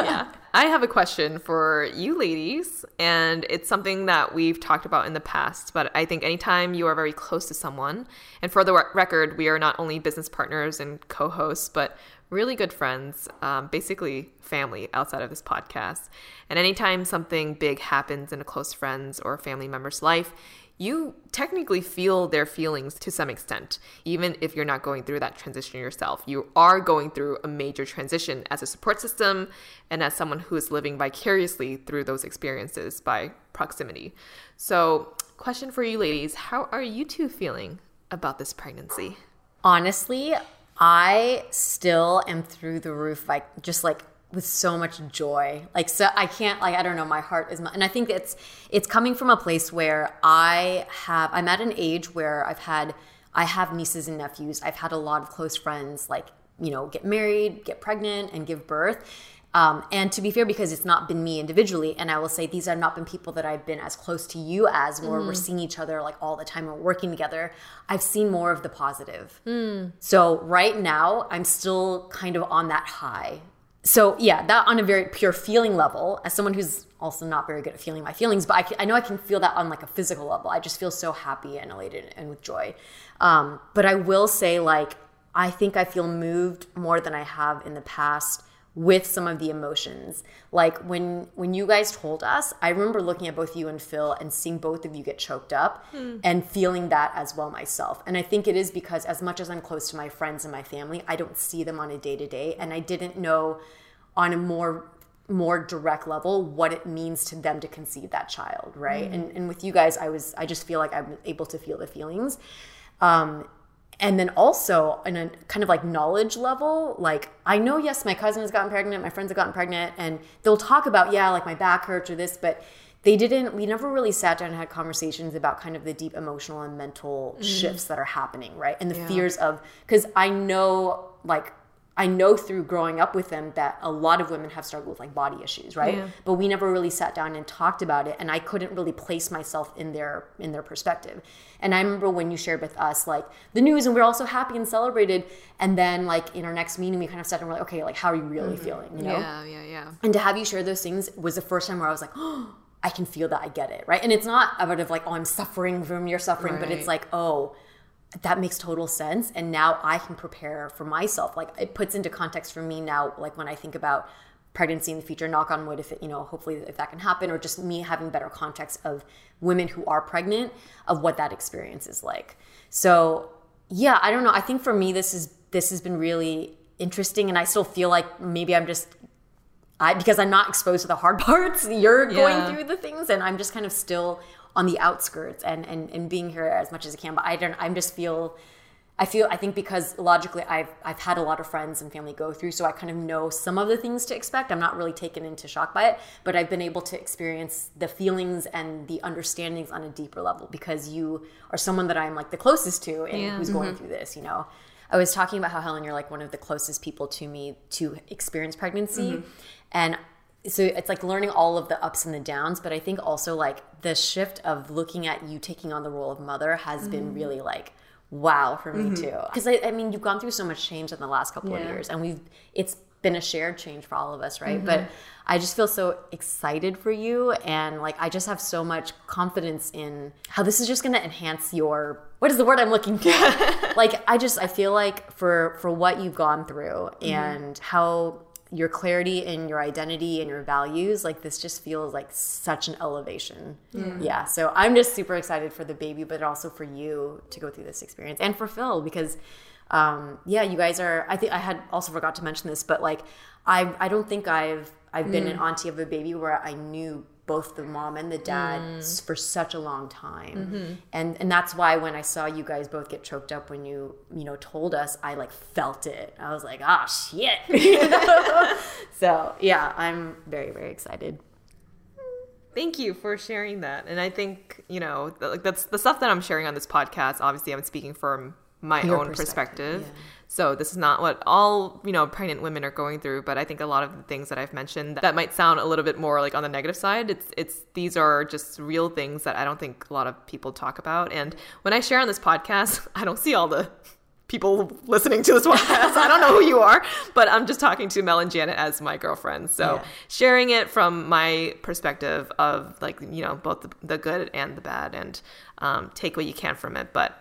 yeah. I have a question for you ladies, and it's something that we've talked about in the past, but I think anytime you are very close to someone, and for the record, we are not only business partners and co-hosts, but really good friends, um, basically family outside of this podcast. And anytime something big happens in a close friend's or family member's life, you technically feel their feelings to some extent, even if you're not going through that transition yourself. You are going through a major transition as a support system and as someone who is living vicariously through those experiences by proximity. So question for you ladies. How are you two feeling about this pregnancy? Honestly, I still am through the roof, like just like with so much joy. Like, so I can't, like, I don't know, my heart is, my, and I think it's, it's coming from a place where I have, I'm at an age where I've had, I have nieces and nephews. I've had a lot of close friends, like, you know, get married, get pregnant, and give birth. Um, and to be fair, because it's not been me individually, and I will say these have not been people that I've been as close to you as, where mm. we're seeing each other like all the time, we're working together, I've seen more of the positive. Mm. So right now, I'm still kind of on that high. So yeah, that on a very pure feeling level, as someone who's also not very good at feeling my feelings, but I, can, I know I can feel that on like a physical level. I just feel so happy and elated and with joy. Um, but I will say, like, I think I feel moved more than I have in the past with some of the emotions. Like when when you guys told us, I remember looking at both you and Phil and seeing both of you get choked up mm. and feeling that as well myself. And I think it is because as much as I'm close to my friends and my family, I don't see them on a day-to-day, and I didn't know on a more more direct level what it means to them to conceive that child, right? Mm. And and with you guys, I was I just feel like I'm able to feel the feelings. Um And then also on a kind of like knowledge level, like I know, yes, my cousin has gotten pregnant, my friends have gotten pregnant, and they'll talk about, yeah, like my back hurts or this, but they didn't, we never really sat down and had conversations about kind of the deep emotional and mental mm-hmm. shifts that are happening, right? And the yeah. fears of, because I know like, I know through growing up with them that a lot of women have struggled with like body issues, right? Yeah. But we never really sat down and talked about it, and I couldn't really place myself in their in their perspective. And I remember when you shared with us like the news, and we were all so happy and celebrated, and then like in our next meeting we kind of sat down and we're like, okay, like how are you really mm-hmm. feeling, you know? Yeah, yeah, yeah. And to have you share those things was the first time where I was like, oh, I can feel that, I get it, right? And it's not about of like, oh, I'm suffering from your suffering, right. But it's like, oh, that makes total sense, and now I can prepare for myself. Like it puts into context for me now, like when I think about pregnancy in the future, knock on wood, if it, you know, hopefully if that can happen, or just me having better context of women who are pregnant, of what that experience is like. So yeah, I don't know. I think for me, this is this has been really interesting, and I still feel like maybe I'm just, I because I'm not exposed to the hard parts. You're yeah. going through the things, and I'm just kind of still on the outskirts and, and and being here as much as I can. But I don't, I'm just feel, I feel, I think because logically I've I've had a lot of friends and family go through, so I kind of know some of the things to expect. I'm not really taken into shock by it, but I've been able to experience the feelings and the understandings on a deeper level because you are someone that I'm like the closest to and yeah. who's mm-hmm. going through this, you know? I was talking about how, Helen, you're like one of the closest people to me to experience pregnancy. Mm-hmm. And so it's like learning all of the ups and the downs, but I think also like the shift of looking at you taking on the role of mother has mm-hmm. been really like, wow, for me mm-hmm. too. Because I, I mean, you've gone through so much change in the last couple yeah. of years, and we've it's been a shared change for all of us, right? Mm-hmm. But I just feel so excited for you, and like I just have so much confidence in how this is just going to enhance your, what is the word I'm looking for? Like I just, I feel like for for what you've gone through mm-hmm. and how your clarity and your identity and your values, like this just feels like such an elevation. Yeah. yeah. So I'm just super excited for the baby, but also for you to go through this experience, and for Phil, because um, yeah, you guys are, I think I had also forgot to mention this, but like I I don't think I've, I've been mm. an auntie of a baby where I knew both the mom and the dad mm. for such a long time. Mm-hmm. And and that's why when I saw you guys both get choked up when you, you know, told us, I like felt it. I was like, ah, shit. So yeah, I'm very, very excited. Thank you for sharing that. And I think, you know, like that's the stuff that I'm sharing on this podcast. Obviously I'm speaking from my Your own perspective. perspective. Yeah. So this is not what all, you know, pregnant women are going through, but I think a lot of the things that I've mentioned that might sound a little bit more like on the negative side, it's it's these are just real things that I don't think a lot of people talk about. And when I share on this podcast, I don't see all the people listening to this podcast. I don't know who you are, but I'm just talking to Mel and Janet as my girlfriends. So yeah. sharing it from my perspective of like, you know, both the, the good and the bad, and um, take what you can from it. But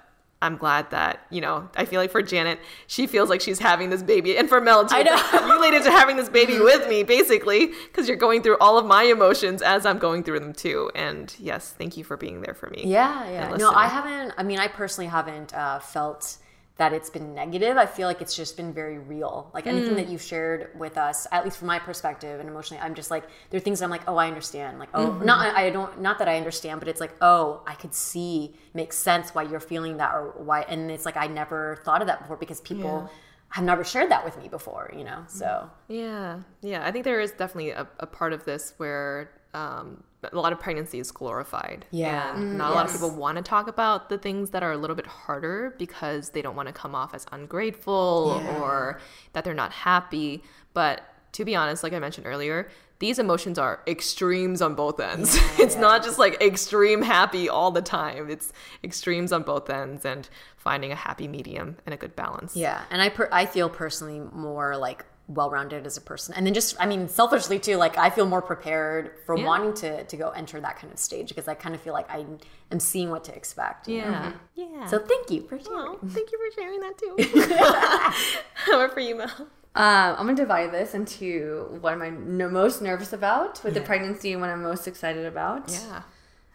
I'm glad that, you know, I feel like for Janet, she feels like she's having this baby. And for Mel, too, I know. Related to having this baby with me, basically, because you're going through all of my emotions as I'm going through them, too. And yes, thank you for being there for me. Yeah, yeah. No, I haven't, I mean, I personally haven't uh, felt that it's been negative. I feel like it's just been very real. Like anything mm. that you've shared with us, at least from my perspective and emotionally, I'm just like, there are things that I'm like, oh, I understand. Like, oh, mm-hmm. not I don't, not that I understand, but it's like, oh, I could see, makes sense why you're feeling that or why. And it's like, I never thought of that before because people yeah. have never shared that with me before, you know? So. Yeah. Yeah. I think there is definitely a, a part of this where, um, a lot of pregnancy is glorified. Yeah. And not yes. a lot of people want to talk about the things that are a little bit harder because they don't want to come off as ungrateful yeah. or that they're not happy. But to be honest, like I mentioned earlier, these emotions are extremes on both ends. Yeah, it's yeah. not just like extreme happy all the time. It's extremes on both ends and finding a happy medium and a good balance. Yeah. And I per- I feel personally more like well-rounded as a person. And then just, I mean, selfishly too, like I feel more prepared for yeah. wanting to to go enter that kind of stage because I kind of feel like I am seeing what to expect. Yeah. Mm-hmm. Yeah. So thank you for sharing. Oh, thank you for sharing that too. How about for you, Mel? Um, I'm going to divide this into what am I no, most nervous about with yeah. the pregnancy and what I'm most excited about. Yeah.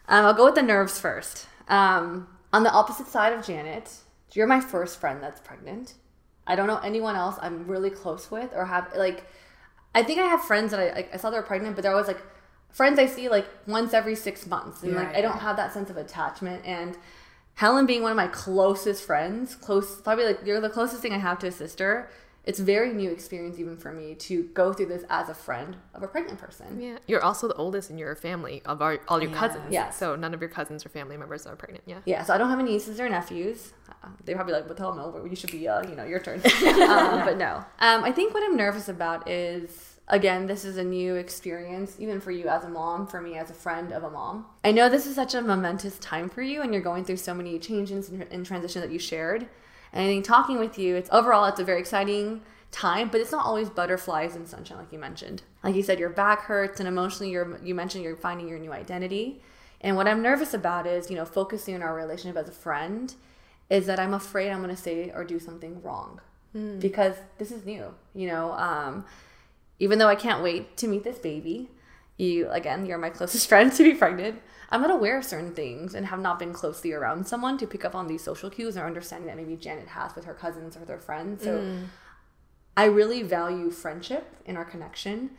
Um, I'll go with the nerves first. Um, on the opposite side of Janet, you're my first friend that's pregnant. I don't know anyone else I'm really close with or have, like, I think I have friends that I, like, I saw they were pregnant, but they're always, like, friends I see, like, once every six months. And, yeah, like, yeah. I don't have that sense of attachment. And Helen being one of my closest friends, close, probably, like, you're the closest thing I have to a sister. It's a very new experience even for me to go through this as a friend of a pregnant person. Yeah. You're also the oldest in your family of our, all your yeah. cousins. Yeah. So none of your cousins or family members are pregnant. Yeah. Yeah. So I don't have any nieces or nephews. Uh, they probably like, well, tell them over. You should be, uh, you know, your turn. um, but no. Um, I think what I'm nervous about is, again, this is a new experience, even for you as a mom, for me as a friend of a mom. I know this is such a momentous time for you and you're going through so many changes and transition that you shared. And I think talking with you, it's overall, it's a very exciting time, but it's not always butterflies and sunshine, like you mentioned. Like you said, your back hurts and emotionally, you're, you mentioned you're finding your new identity. And what I'm nervous about is, you know, focusing on our relationship as a friend is that I'm afraid I'm going to say or do something wrong mm. because this is new, you know, um, even though I can't wait to meet this baby. You, again, you're my closest friend to be pregnant. I'm not aware of certain things and have not been closely around someone to pick up on these social cues or understanding that maybe Janet has with her cousins or with her friends. So mm. I really value friendship and our connection.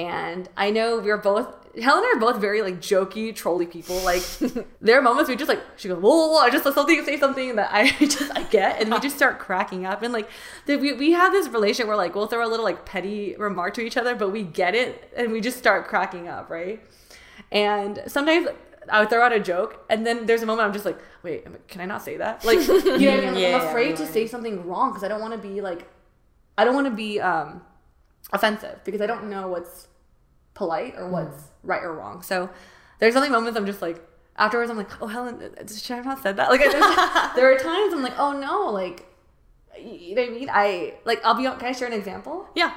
And I know we're both, Helen and I are both very like jokey, trolly people. Like there are moments we just like, she goes, whoa, I just let something say something that I just, I get. And we just start cracking up. And like, we we have this relationship where like, we'll throw a little like petty remark to each other, but we get it. And we just start cracking up, right? And sometimes I would throw out a joke. And then there's a moment I'm just like, wait, can I not say that? Like, you know, yeah, I'm, yeah, I'm afraid yeah, to say something wrong because I don't want to be like, I don't want to be um, offensive because I don't know what's polite or what's mm. right or wrong. So there's only moments I'm just like, afterwards I'm like, oh, Helen, should I have not said that? Like, I, there are times I'm like, oh no, like, you know what I mean? I, like, I'll be, can I share an example? Yeah.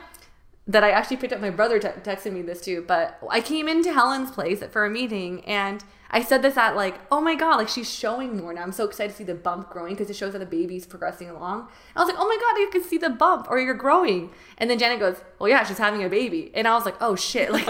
That I actually picked up, my brother te- texted me this too, but I came into Helen's place for a meeting and I said this at like, oh my God, like she's showing more now. I'm so excited to see the bump growing because it shows that the baby's progressing along. And I was like, oh my God, you can see the bump or you're growing. And then Janet goes, well, yeah, she's having a baby. And I was like, oh shit, like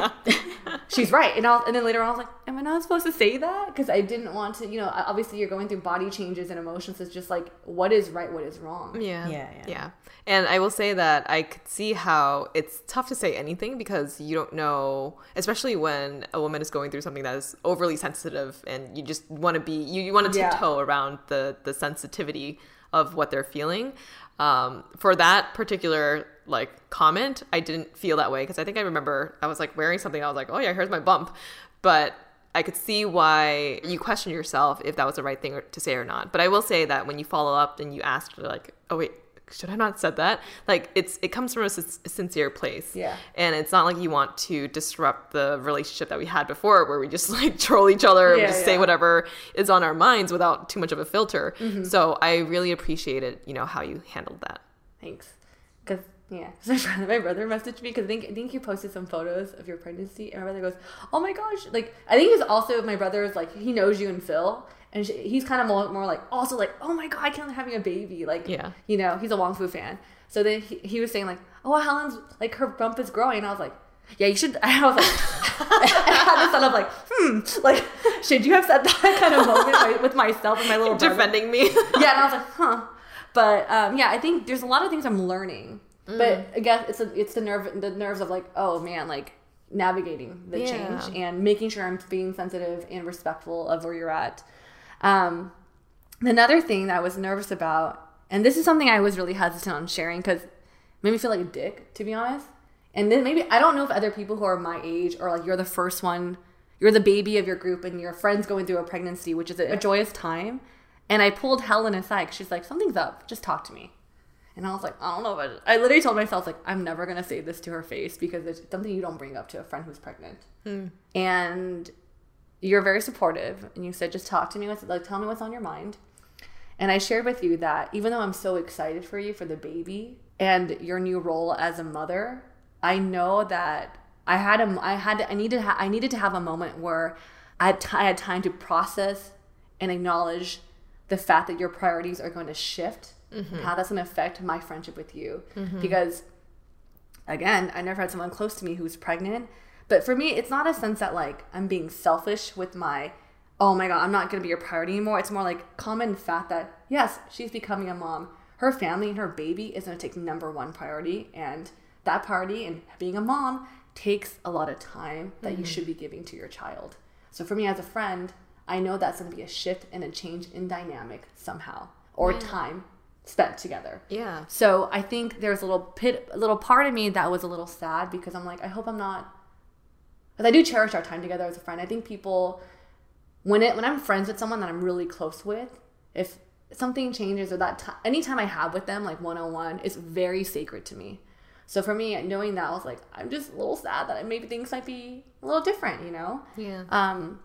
she's right. And, I was, and then later on I was like, am I not supposed to say that? Because I didn't want to, you know, obviously you're going through body changes and emotions. It's just like, what is right? What is wrong? Yeah. Yeah. Yeah. yeah. And I will say that I could see how it's tough to say anything because you don't know, especially when a woman is going through something that is overly sensitive and you just want to be, you, you want to tiptoe yeah. around the, the sensitivity of what they're feeling. Um, for that particular like comment, I didn't feel that way because I think I remember I was like wearing something. I was like, oh yeah, here's my bump. But I could see why you question yourself if that was the right thing to say or not. But I will say that when you follow up and you ask, like, oh wait, should I not said that? Like it's, it comes from a s- sincere place. Yeah. And it's not like you want to disrupt the relationship that we had before where we just like troll each other yeah, and just yeah. say whatever is on our minds without too much of a filter. Mm-hmm. So I really appreciated, you know, how you handled that. Thanks. Cause yeah. So my brother messaged me because I think, I think you posted some photos of your pregnancy and my brother goes, oh my gosh. Like, I think he's also, my brother is like, he knows you and Phil. And she, he's kind of more, more like, also like, oh my God, I can't having a baby. Like, yeah. you know, he's a Wong Fu fan. So then he, he was saying like, oh, well, Helen's, like her bump is growing. And I was like, yeah, you should. I was like, I had this thought of like, hmm, like, should you have said that kind of moment with myself and my little brother? Defending me. Yeah. And I was like, huh. But um, yeah, I think there's a lot of things I'm learning. Mm. But I guess it's a, it's the nerve the nerves of like, oh man, like navigating the yeah. change and making sure I'm being sensitive and respectful of where you're at. Um, another thing that I was nervous about, and this is something I was really hesitant on sharing because it made me feel like a dick, to be honest. And then maybe, I don't know if other people who are my age or like you're the first one, you're the baby of your group and your friend's going through a pregnancy, which is a, a joyous time. And I pulled Helen aside because she's like, something's up. Just talk to me. And I was like, I don't know. But I literally told myself, like, I'm never going to say this to her face because it's something you don't bring up to a friend who's pregnant. Hmm. And you're very supportive. And you said, just talk to me. What's, like, tell me what's on your mind. And I shared with you that even though I'm so excited for you, for the baby and your new role as a mother, I know that I had a, I had, I needed, I needed to have a moment where I had, t- I had time to process and acknowledge the fact that your priorities are going to shift, mm-hmm. how that's going to affect my friendship with you. Mm-hmm. Because again, I never had someone close to me who's pregnant, but for me, it's not a sense that like I'm being selfish with my, oh my God, I'm not going to be your priority anymore. It's more like common fact that yes, she's becoming a mom. Her family and her baby is going to take number one priority, and that priority and being a mom takes a lot of time that mm-hmm. you should be giving to your child. So for me as a friend, I know that's going to be a shift and a change in dynamic somehow, or yeah. time spent together. Yeah. So I think there's a little pit, a little part of me that was a little sad because I'm like, I hope I'm not, because I do cherish our time together as a friend. I think people, when it when I'm friends with someone that I'm really close with, if something changes or that t- any time I have with them, like one-on-one, it's very sacred to me. So for me, knowing that, I was like, I'm just a little sad that maybe things might be a little different, you know? Yeah. Um,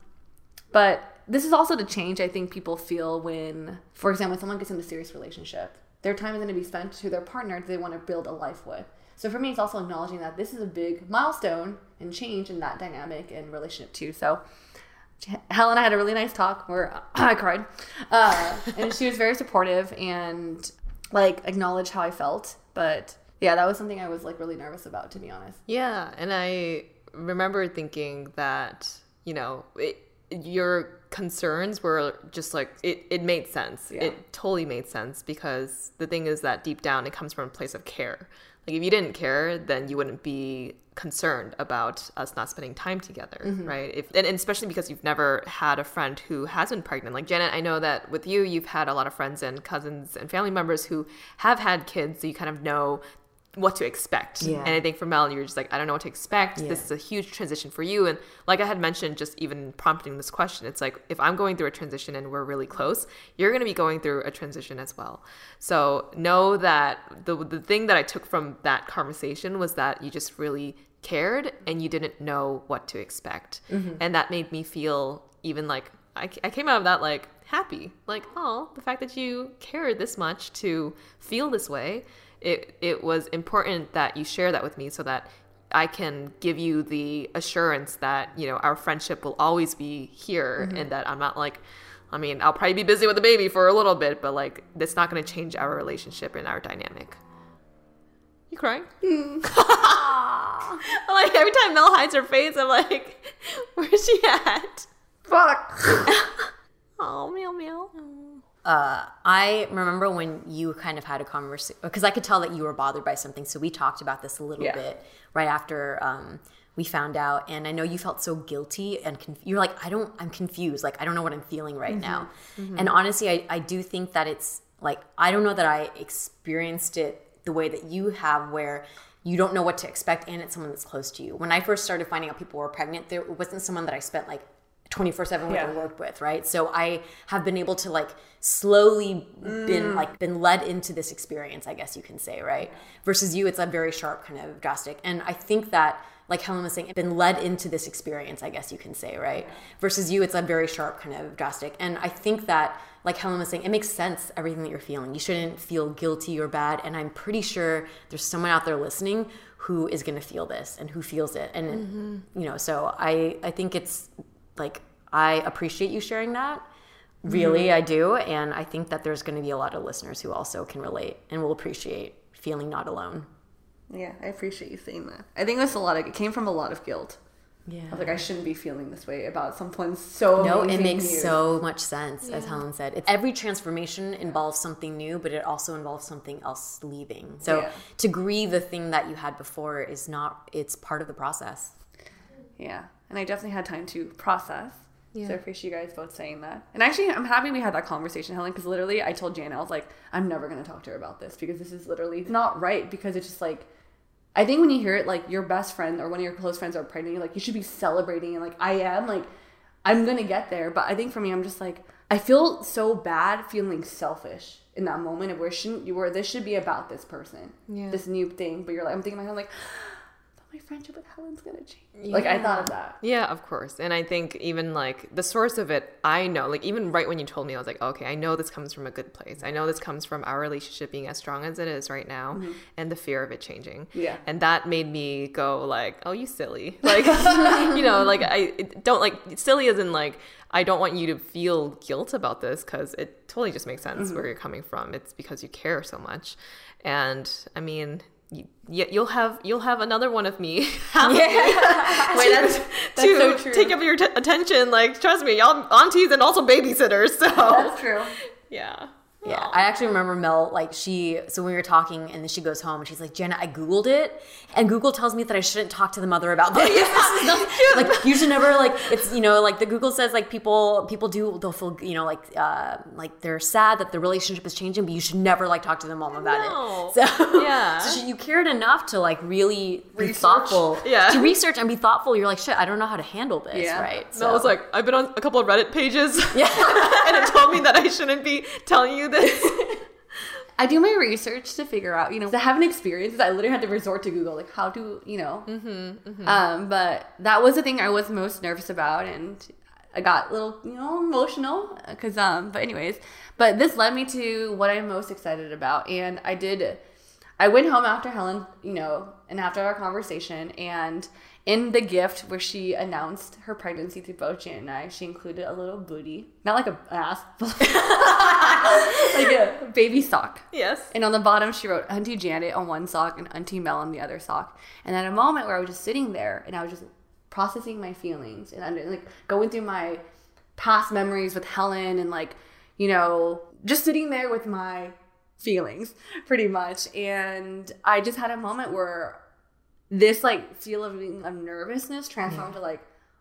but this is also the change I think people feel when, for example, when someone gets into a serious relationship, their time is going to be spent to their partner they want to build a life with. So for me, it's also acknowledging that this is a big milestone and change in that dynamic and relationship too. So Helen and I had a really nice talk where I cried. Uh, and she was very supportive and like acknowledged how I felt, but... yeah, that was something I was, like, really nervous about, to be honest. Yeah, and I remember thinking that, you know, it, your concerns were just, like, it, it made sense. Yeah. It totally made sense because the thing is that deep down it comes from a place of care. Like, if you didn't care, then you wouldn't be concerned about us not spending time together, mm-hmm. right? If and, and especially because you've never had a friend who has been pregnant. Like, Janet, I know that with you, you've had a lot of friends and cousins and family members who have had kids, so you kind of know what to expect. Yeah. And I think for Mel, you're just like, I don't know what to expect. Yeah. This is a huge transition for you. And like I had mentioned, just even prompting this question, it's like, if I'm going through a transition and we're really close, you're going to be going through a transition as well. So know that the the thing that I took from that conversation was that you just really cared and you didn't know what to expect. Mm-hmm. And that made me feel even like, I, I came out of that like happy, like, oh, the fact that you care this much to feel this way, It it was important that you share that with me so that I can give you the assurance that, you know, our friendship will always be here, mm-hmm. and that I'm not like, I mean, I'll probably be busy with the baby for a little bit, but like that's not going to change our relationship and our dynamic. You crying? Mm. Like every time Mel hides her face, I'm like, where's she at? Fuck. Oh, meow meow. Uh, I remember when you kind of had a conversation, because I could tell that you were bothered by something. So we talked about this a little yeah. bit right after um, we found out. And I know you felt so guilty and conf- you're like, I don't, I'm confused. Like, I don't know what I'm feeling right mm-hmm. now. Mm-hmm. And honestly, I, I do think that it's like, I don't know that I experienced it the way that you have, where you don't know what to expect. And it's someone that's close to you. When I first started finding out people were pregnant, there wasn't someone that I spent like twenty-four seven yeah. would worked with, right? So I have been able to like slowly mm. been like been led into this experience, I guess you can say, right? Versus you, it's a very sharp kind of drastic. And I think that, like Helen was saying, been led into this experience, I guess you can say, right? Versus you, it's a very sharp kind of drastic. And I think that, like Helen was saying, it makes sense, everything that you're feeling. You shouldn't feel guilty or bad. And I'm pretty sure there's someone out there listening who is going to feel this and who feels it. And, mm-hmm. you know, so I, I think it's... like, I appreciate you sharing that. Really, mm-hmm. I do. And I think that there's going to be a lot of listeners who also can relate and will appreciate feeling not alone. Yeah, I appreciate you saying that. I think that's a lot of, it came from a lot of guilt. Yeah. I was like, I shouldn't be feeling this way about someone so No, it makes you. so much sense, yeah. as Helen said. It's, every transformation involves something new, but it also involves something else leaving. So yeah. to grieve the thing that you had before is not, it's part of the process. Yeah. And I definitely had time to process. Yeah. So I appreciate you guys both saying that. And actually, I'm happy we had that conversation, Helen, because literally I told Jan, I was like, I'm never going to talk to her about this because this is literally not right, because it's just like, I think when you hear it, like, your best friend or one of your close friends are pregnant, you're like, you should be celebrating. And, like, I am. Like, I'm going to get there. But I think for me, I'm just, like, I feel so bad feeling selfish in that moment of where shouldn't you were, this should be about this person, yeah. this new thing. But you're like, I'm thinking in my head, like, my friendship with Helen's gonna change. Yeah. Like, I thought of that. Yeah, of course. And I think even, like, the source of it, I know, like, even right when you told me, I was like, okay, I know this comes from a good place. I know this comes from our relationship being as strong as it is right now, mm-hmm. and the fear of it changing. Yeah. And that made me go, like, oh, you silly. Like, you know, like, I don't, like, silly isn't, like, I don't want you to feel guilt about this, because it totally just makes sense mm-hmm. where you're coming from. It's because you care so much. And, I mean... You, you'll have you'll have another one of me. Yeah. Wait, that's, that's to so true. Take up your t- attention. Like, trust me, y'all aunties and also babysitters. So that's true. Yeah. Yeah, I actually remember Mel, like, she, so we were talking, and then she goes home, and she's like, Jenna, I Googled it, and Google tells me that I shouldn't talk to the mother about this. Oh, yeah. Like, you should never, like, it's, you know, like, the Google says, like, people, people do, they'll feel, you know, like, uh, like, they're sad that the relationship is changing, but you should never, like, talk to the mom about no. it. So, yeah. so she, you cared enough to, like, really research. be thoughtful. Yeah. To research and be thoughtful. You're like, shit, I don't know how to handle this, yeah. right? So Mel was like, I've been on a couple of Reddit pages, yeah. and it told me that I shouldn't be telling you this. I do my research to figure out, you know, I haven't experienced. I literally had to resort to Google, like, how do you know? Mm-hmm, mm-hmm. Um, but that was the thing I was most nervous about, and I got a little, you know, emotional because. Um, but anyways, but this led me to what I'm most excited about, and I did. I went home after Helen, you know, and after our conversation, and in the gift where she announced her pregnancy to both Jan and I, she included a little booty. Not like an ass, but like a baby sock. Yes. And on the bottom, she wrote Auntie Janet on one sock and Auntie Mel on the other sock. And at a moment where I was just sitting there and I was just processing my feelings and under, like going through my past memories with Helen and, like, you know, just sitting there with my feelings pretty much. And I just had a moment where this, like, feeling of nervousness transformed yeah. to, like,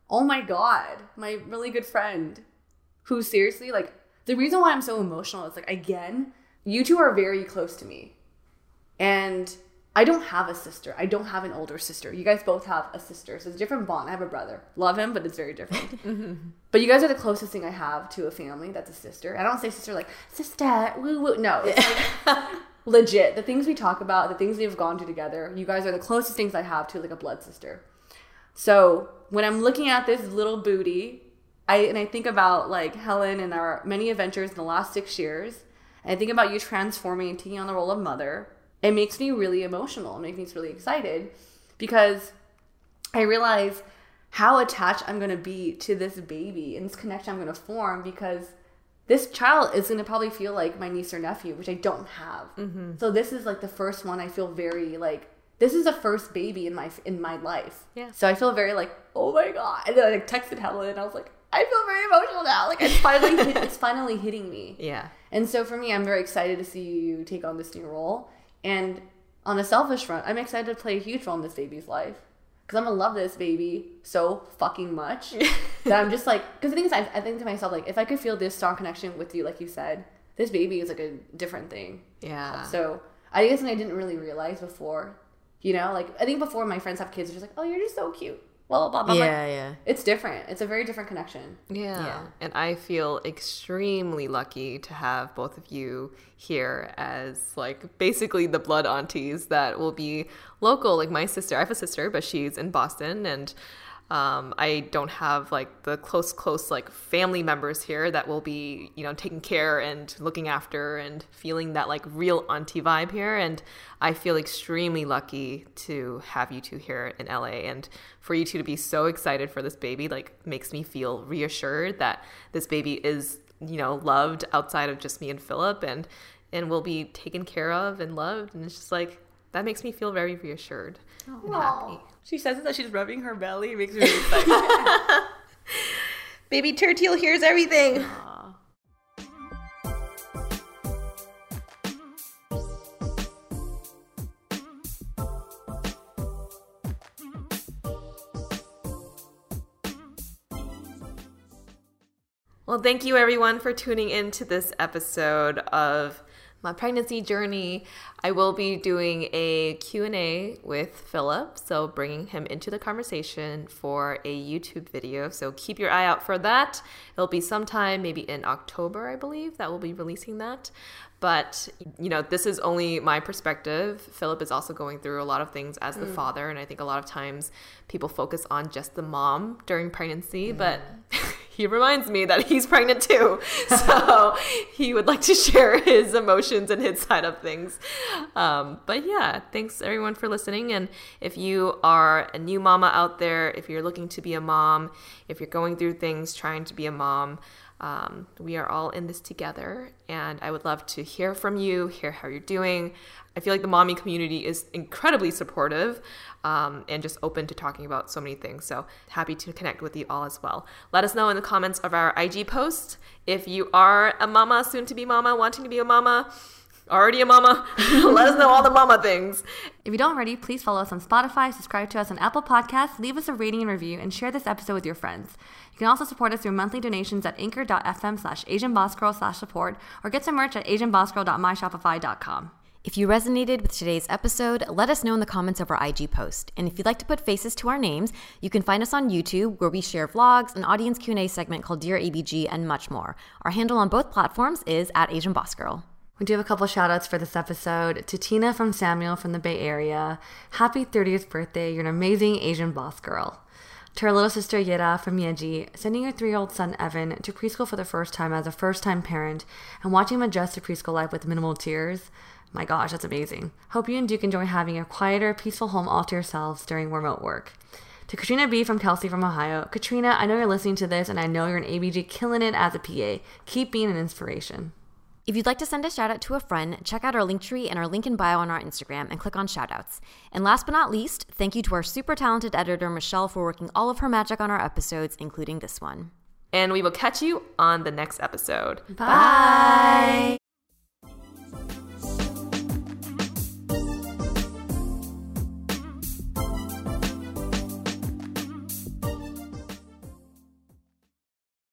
oh my god, my really good friend who seriously, like, the reason why I'm so emotional is, like, again, you two are very close to me, and I don't have a sister. I don't have an older sister. You guys both have a sister, so it's a different bond. I have a brother, love him, but it's very different. mm-hmm. But you guys are the closest thing I have to a family that's a sister. I don't say sister like sister woo woo. No, it's like legit, the things we talk about, the things we've gone through together, you guys are the closest things I have to, like, a blood sister. So when I'm looking at this little booty, I and I think about, like, Helen and our many adventures in the last six years, and I think about you transforming and taking on the role of mother. It makes me really emotional. It makes me really excited because I realize how attached I'm going to be to this baby and this connection I'm going to form, because this child is going to probably feel like my niece or nephew, which I don't have. Mm-hmm. So this is, like, the first one. I feel very, like, this is the first baby in my in my life. Yeah. So I feel very, like, oh my god. And then I, like, texted Helen and I was like, I feel very emotional now. Like, it's finally hit, it's finally hitting me. Yeah. And so for me, I'm very excited to see you take on this new role. And on a selfish front, I'm excited to play a huge role in this baby's life, because I'm going to love this baby so fucking much that I'm just like, because the thing is, I, I think to myself, like, if I could feel this strong connection with you, like you said, this baby is, like, a different thing. Yeah. So I think it's something I didn't really realize before, you know, like, I think before my friends have kids, they're just like, oh, you're just so cute. Well, blah, blah, blah. Yeah, like, yeah. It's different. It's a very different connection. Yeah. yeah. And I feel extremely lucky to have both of you here as, like, basically the blood aunties that will be local. Like, my sister, I have a sister, but she's in Boston, and Um, I don't have, like, the close, close, like, family members here that will be, you know, taking care and looking after and feeling that, like, real auntie vibe here. And I feel extremely lucky to have you two here in L A, and for you two to be so excited for this baby, like, makes me feel reassured that this baby is, you know, loved outside of just me and Philip, and, and will be taken care of and loved. And it's just like, That makes me feel very reassured Aww. and happy. She says that she's rubbing her belly. It makes me really excited. Baby Turtle hears everything. Aww. Well, thank you everyone for tuning in to this episode of my pregnancy journey. I will be doing a Q and A with Philip, so bringing him into the conversation for a YouTube video. So keep your eye out for that. It'll be sometime maybe in October, I believe, that we'll be releasing that. But, you know, this is only my perspective. Philip is also going through a lot of things as the mm. father, and I think a lot of times people focus on just the mom during pregnancy, mm. but... he reminds me that he's pregnant too. So he would like to share his emotions and his side of things. Um, but yeah, thanks everyone for listening. And if you are a new mama out there, if you're looking to be a mom, if you're going through things trying to be a mom, um, we are all in this together. And I would love to hear from you, hear how you're doing. I feel like the mommy community is incredibly supportive um, and just open to talking about so many things. So happy to connect with you all as well. Let us know in the comments of our I G post if you are a mama, soon to be mama, wanting to be a mama, already a mama. Let us know all the mama things. If you don't already, please follow us on Spotify, subscribe to us on Apple Podcasts, leave us a rating and review, and share this episode with your friends. You can also support us through monthly donations at anchor.fm slash asianbossgirl slash support or get some merch at asianbossgirl dot my shopify dot com. If you resonated with today's episode, let us know in the comments of our I G post. And if you'd like to put faces to our names, you can find us on YouTube, where we share vlogs, an audience Q and A segment called Dear A B G, and much more. Our handle on both platforms is at Asian Boss Girl. We do have a couple shout-outs for this episode. To Tina from Samuel from the Bay Area. Happy thirtieth birthday. You're an amazing Asian Boss Girl. To her little sister Yera from Yeji, sending her three-year-old son Evan to preschool for the first time as a first-time parent and watching him adjust to preschool life with minimal tears. My gosh, that's amazing. Hope you and Duke enjoy having a quieter, peaceful home all to yourselves during remote work. To Katrina B. from Kelsey from Ohio. Katrina, I know you're listening to this, and I know you're an A B G killing it as a P A. Keep being an inspiration. If you'd like to send a shout-out to a friend, check out our Linktree and our link in bio on our Instagram and click on shout-outs. And last but not least, thank you to our super talented editor, Michelle, for working all of her magic on our episodes, including this one. And we will catch you on the next episode. Bye! Bye.